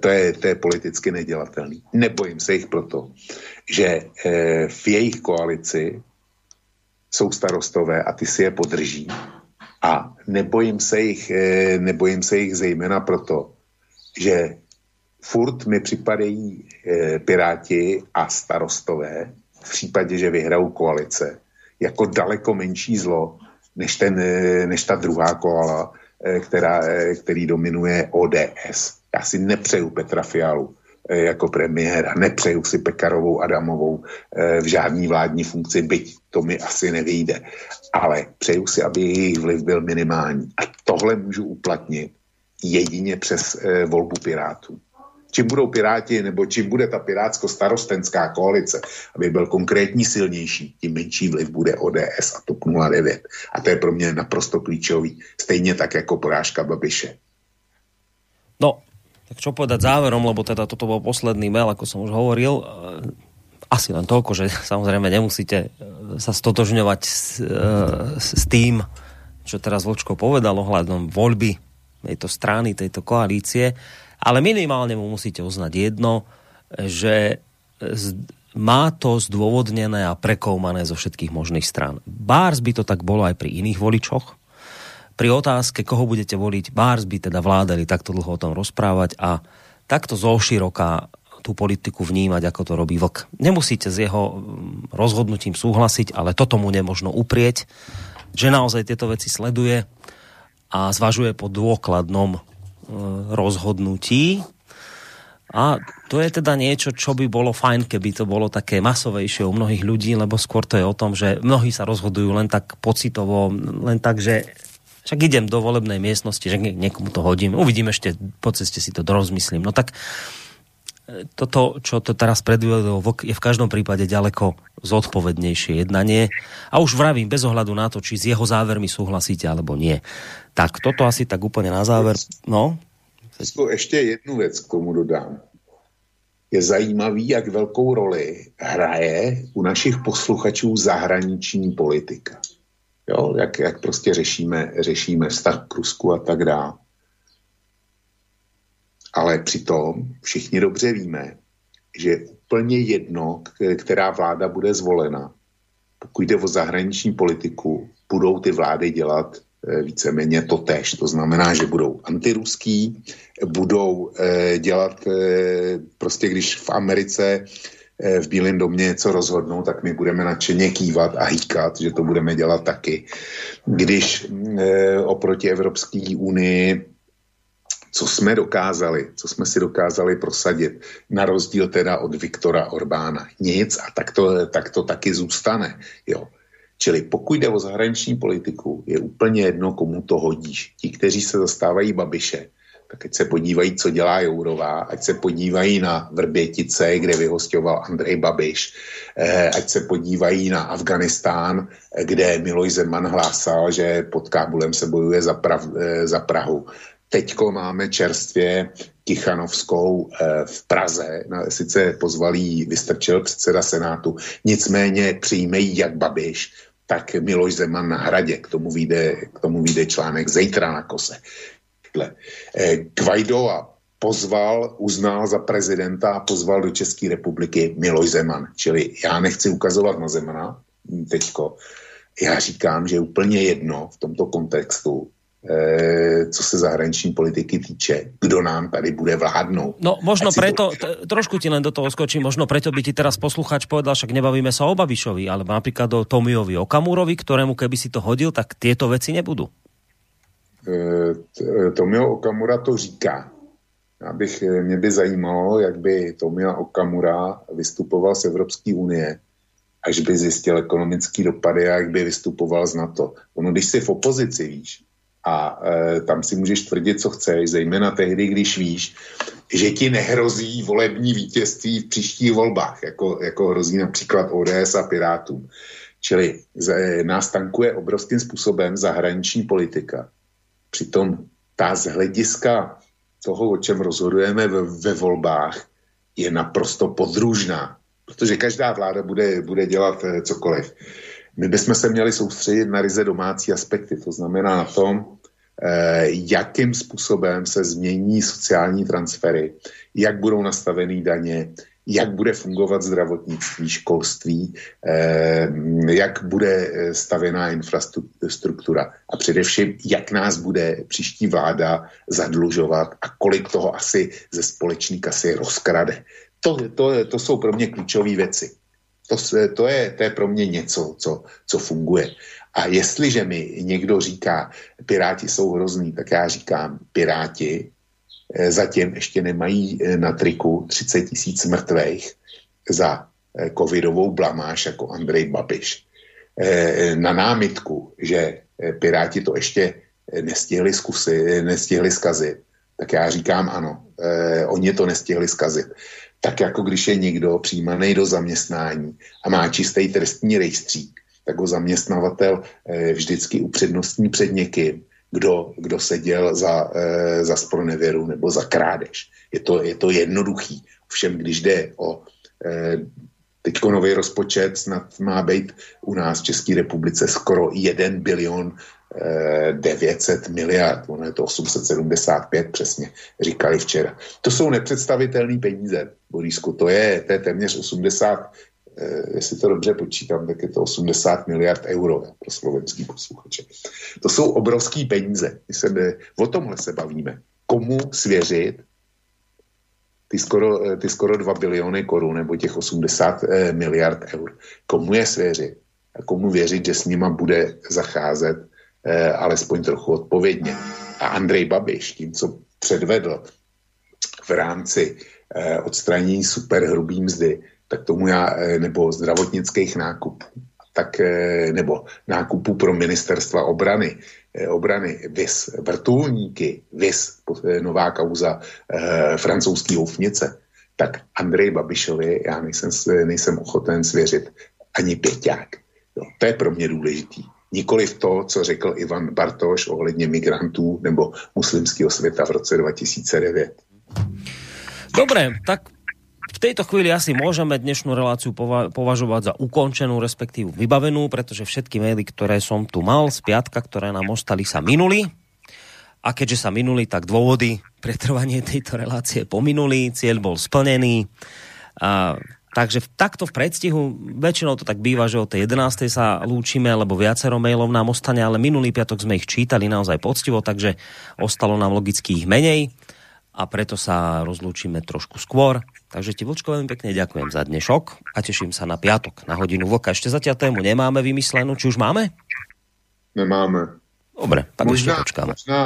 to je, to je politicky nedělatelný. Nebojím se jich proto, že v jejich koalici jsou starostové a ty si je podrží. A nebojím se jich, nebojím se jich zejména proto, že furt mi připadají Piráti a starostové v případě, že vyhrajou koalice, jako daleko menší zlo, než, ten, než ta druhá koala, která, který dominuje O D S. Já si nepřeju Petra Fialu jako premiéra, nepřeju si Pekarovou Adamovou v žádný vládní funkci, byť to mi asi nevyjde, ale přeju si, aby jejich vliv byl minimální. A tohle můžu uplatnit jedině přes volbu Pirátů. Čím budou Piráti, nebo čím bude ta pirátsko-starostenská koalice, aby byl konkrétní silnější, tím menší vliv bude O D S a T O P nula devět. A to je pro mě naprosto klíčový. Stejně tak jako porážka Babiše. No, tak čo povedať záverom, lebo teda toto bol posledný mail, ako som už hovoril. Asi len toľko, že samozrejme nemusíte sa stotožňovať s, s tým, čo teraz Vlčko povedal ohľadom voľby tejto strany, tejto koalície. Ale minimálne mu musíte uznať jedno, že má to zdôvodnené a prekoumané zo všetkých možných strán. Bárs by to tak bolo aj pri iných voličoch. Pri otázke, koho budete voliť, bárs by teda vládali takto dlho o tom rozprávať a takto zoširoka tú politiku vnímať, ako to robí Vlk. Nemusíte s jeho rozhodnutím súhlasiť, ale toto mu nemožno uprieť, že naozaj tieto veci sleduje a zvažuje po dôkladnom rozhodnutí. A to je teda niečo, čo by bolo fajn, keby to bolo také masovejšie u mnohých ľudí, lebo skôr to je o tom, že mnohí sa rozhodujú len tak pocitovo, len tak, že však idem do volebnej miestnosti, že niekomu to hodím, uvidím ešte, po ceste si to rozmyslím. No tak toto, čo to teraz predviedol Vlk, je v každom prípade ďaleko zodpovednejšie jednanie. A už vravím, bez ohľadu na to, či s jeho závermi súhlasíte, alebo nie. Tak toto asi tak úplne na záver. No. Ešte jednu vec k tomu dodám. Je zajímavý, jak veľkou roli hraje u našich posluchačů zahraniční politika. Jo, jak, jak prostě řešíme, řešíme vztah k Rusku a tak dále. Ale přitom všichni dobře víme, že je úplně jedno, která vláda bude zvolena. Pokud jde o zahraniční politiku, budou ty vlády dělat víceméně to též. To znamená, že budou antiruský, budou eh, dělat, eh, prostě když v Americe v Bílém domě něco rozhodnou, tak my budeme nadšeně kývat a hýkat, že to budeme dělat taky. Když e, oproti Evropské unii, co jsme dokázali, co jsme si dokázali prosadit, na rozdíl teda od Viktora Orbána. Nic a tak to, tak to taky zůstane. Jo. Čili pokud jde o zahraniční politiku, je úplně jedno, komu to hodíš. Ti, kteří se zastávají Babiše, tak ať se podívají, co dělá Jourová, ať se podívají na Vrbětice, kde vyhosťoval Andrej Babiš, ať se podívají na Afganistán, kde Miloš Zeman hlásal, že pod Kábulem se bojuje za, prav, za Prahu. Teďko máme čerstvě Tichanovskou v Praze, sice pozvalý, vystrčil předseda Senátu, nicméně přijme ji jak Babiš, tak Miloš Zeman na Hradě, k tomu vyjde, k tomu vyjde článek zítra na Kose. Guaidoa pozval, uznal za prezidenta a pozval do České republiky Miloš Zeman. Čili já nechci ukazovat na Zemana teďko. Já říkám, že je úplně jedno v tomto kontextu, eh, co se zahraniční politiky týče, kdo nám tady bude vládnout. No možno preto, to... trošku ti len do toho skočím, možno preto by ti teraz poslucháč povedal, však nebavíme sa o Babišovi, alebo napríklad o Tomiovi Okamurovi, ktorému keby si to hodil, tak tieto veci nebudú. Tomio Okamura to říká. Já bych, mě by zajímalo, jak by Tomio Okamura vystupoval z Evropské unie, až by zjistil ekonomické dopady a jak by vystupoval z NATO. Ono, když jsi v opozici, víš, a e, tam si můžeš tvrdit, co chceš, zejména tehdy, když víš, že ti nehrozí volební vítězství v příštích volbách, jako, jako hrozí například O D S a Pirátům. Čili e, nás tankuje obrovským způsobem zahraniční politika. Přitom ta z hlediska toho, o čem rozhodujeme ve, ve volbách, je naprosto podružná, protože každá vláda bude, bude dělat cokoliv. My bychom se měli soustředit na ryze domácí aspekty, to znamená na tom, jakým způsobem se změní sociální transfery, jak budou nastaveny daně, jak bude fungovat zdravotnictví, školství, jak bude stavěná infrastruktura a především, jak nás bude příští vláda zadlužovat a kolik toho asi ze společné kasy rozkrade. To, to, to jsou pro mě klíčové věci. To, to, je, to je pro mě něco, co, co funguje. A jestliže mi někdo říká, Piráti jsou hrozný, tak já říkám, Piráti zatím ještě nemají na triku třicet tisíc mrtvých za covidovou blamáž jako Andrej Babiš. Na námitku, že Piráti to ještě nestihli, zkusy, nestihli zkazit, tak já říkám ano, oni to nestihli zkazit. Tak jako když je někdo přijímaný do zaměstnání a má čistý trestní rejstřík, tak ho zaměstnavatel vždycky upřednostní před někým, kdo, kdo seděl za, za spronevěru nebo za krádež. Je to, je to jednoduchý. Ovšem, když jde o teďko nový rozpočet, snad má být u nás v České republice skoro jeden bilion devět set miliard, ono je to osm set sedmdesát pět přesně, říkali včera. To jsou nepředstavitelné peníze, Borisku, to je, to je téměř osmdesát, jestli to dobře počítám, tak je to osmdesát miliard euro pro slovenský posluchače. To jsou obrovský peníze. My se, o tomhle se bavíme. Komu svěřit ty skoro, ty skoro dva biliony korun nebo těch osmdesát miliard eur? Komu je svěřit? A komu věřit, že s nima bude zacházet eh, alespoň trochu odpovědně. A Andrej Babiš tím, co předvedl v rámci eh, odstranění superhrubý mzdy, tak tomu já, eh, nebo zdravotnických nákupů, tak, eh, nebo nákupů pro ministerstva obrany, eh, obrany vis vrtulníky, vis eh, nová kauza eh, francouzský houfnice, tak Andrej Babišovi já nejsem, nejsem ochoten svěřit ani pěťák. Jo, to je pro mě důležitý. Nikoliv to, co řekl Ivan Bartoš ohledně migrantů nebo muslimského světa v roce dva tisíce devět. Dobre, tak v tejto chvíli asi môžeme dnešnú reláciu pova- považovať za ukončenú, respektívu vybavenú, pretože všetky maily, ktoré som tu mal z piatka, ktoré nám ostali, sa minuli. A keďže sa minuli, tak dôvody pretrvanie tejto relácie pominuli, cieľ bol splnený a... Takže v, takto v predstihu, väčšinou to tak býva, že o tej jedenástej sa lúčime, lebo viacero mailov nám ostane, ale minulý piatok sme ich čítali naozaj poctivo, takže ostalo nám logicky ich menej a preto sa rozlúčime trošku skôr. Takže ti, Vlčko, veľmi pekne ďakujem za dnešok a teším sa na piatok, na hodinu vlka. Ešte zatiaľ tému nemáme vymyslenú, či už máme? Nemáme. Dobre, tak možná, ešte počkáme. Možná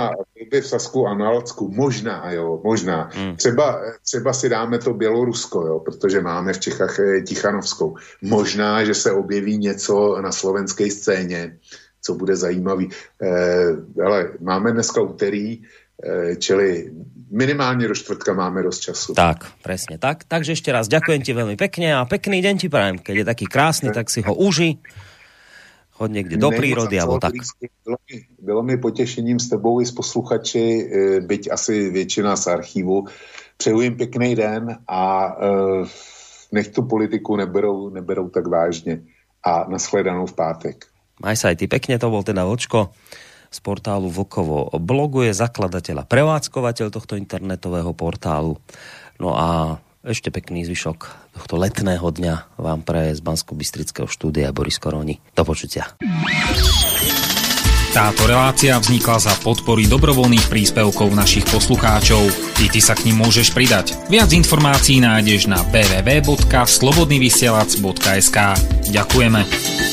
v Sasku a na Lacku, možná, jo, možná. Hmm. Třeba, třeba si dáme to Bělorusko, jo, protože máme v Čechách Tichanovskou. Možná, že se objeví něco na slovenské scéně, co bude zajímavý. Eh, ale máme dneska úterý, eh, čili minimálně do čtvrtka máme dosť času. Tak, presne tak. Takže ešte raz ďakujem ti veľmi pekne a pekný deň ti prajem. Keď je taký krásny, tak si ho uži. Chod niekde do prírody, alebo tak. Bylo mi potešením s tebou i s posluchači, byť asi většina z archívu. Přeju jim pěkný den a nech tu politiku neberou, neberou tak vážně. A nashledanou v pátek. Maj sa aj ty pekne, to bol teda Vlčko z portálu Vlkovo blogu, je zakladateľ a prevádzkovateľ tohto internetového portálu. No a ešte pekný zvyšok tohto letného dňa vám praje z Banskobystrického štúdia Boris Koroni. Do počutia. Táto relácia vznikla za podpory dobrovoľných príspevkov našich poslucháčov. I ty sa k nim môžeš pridať. Viac informácií nájdeš na w w w bodka slobodnyvysielac bodka es ka. Ďakujeme.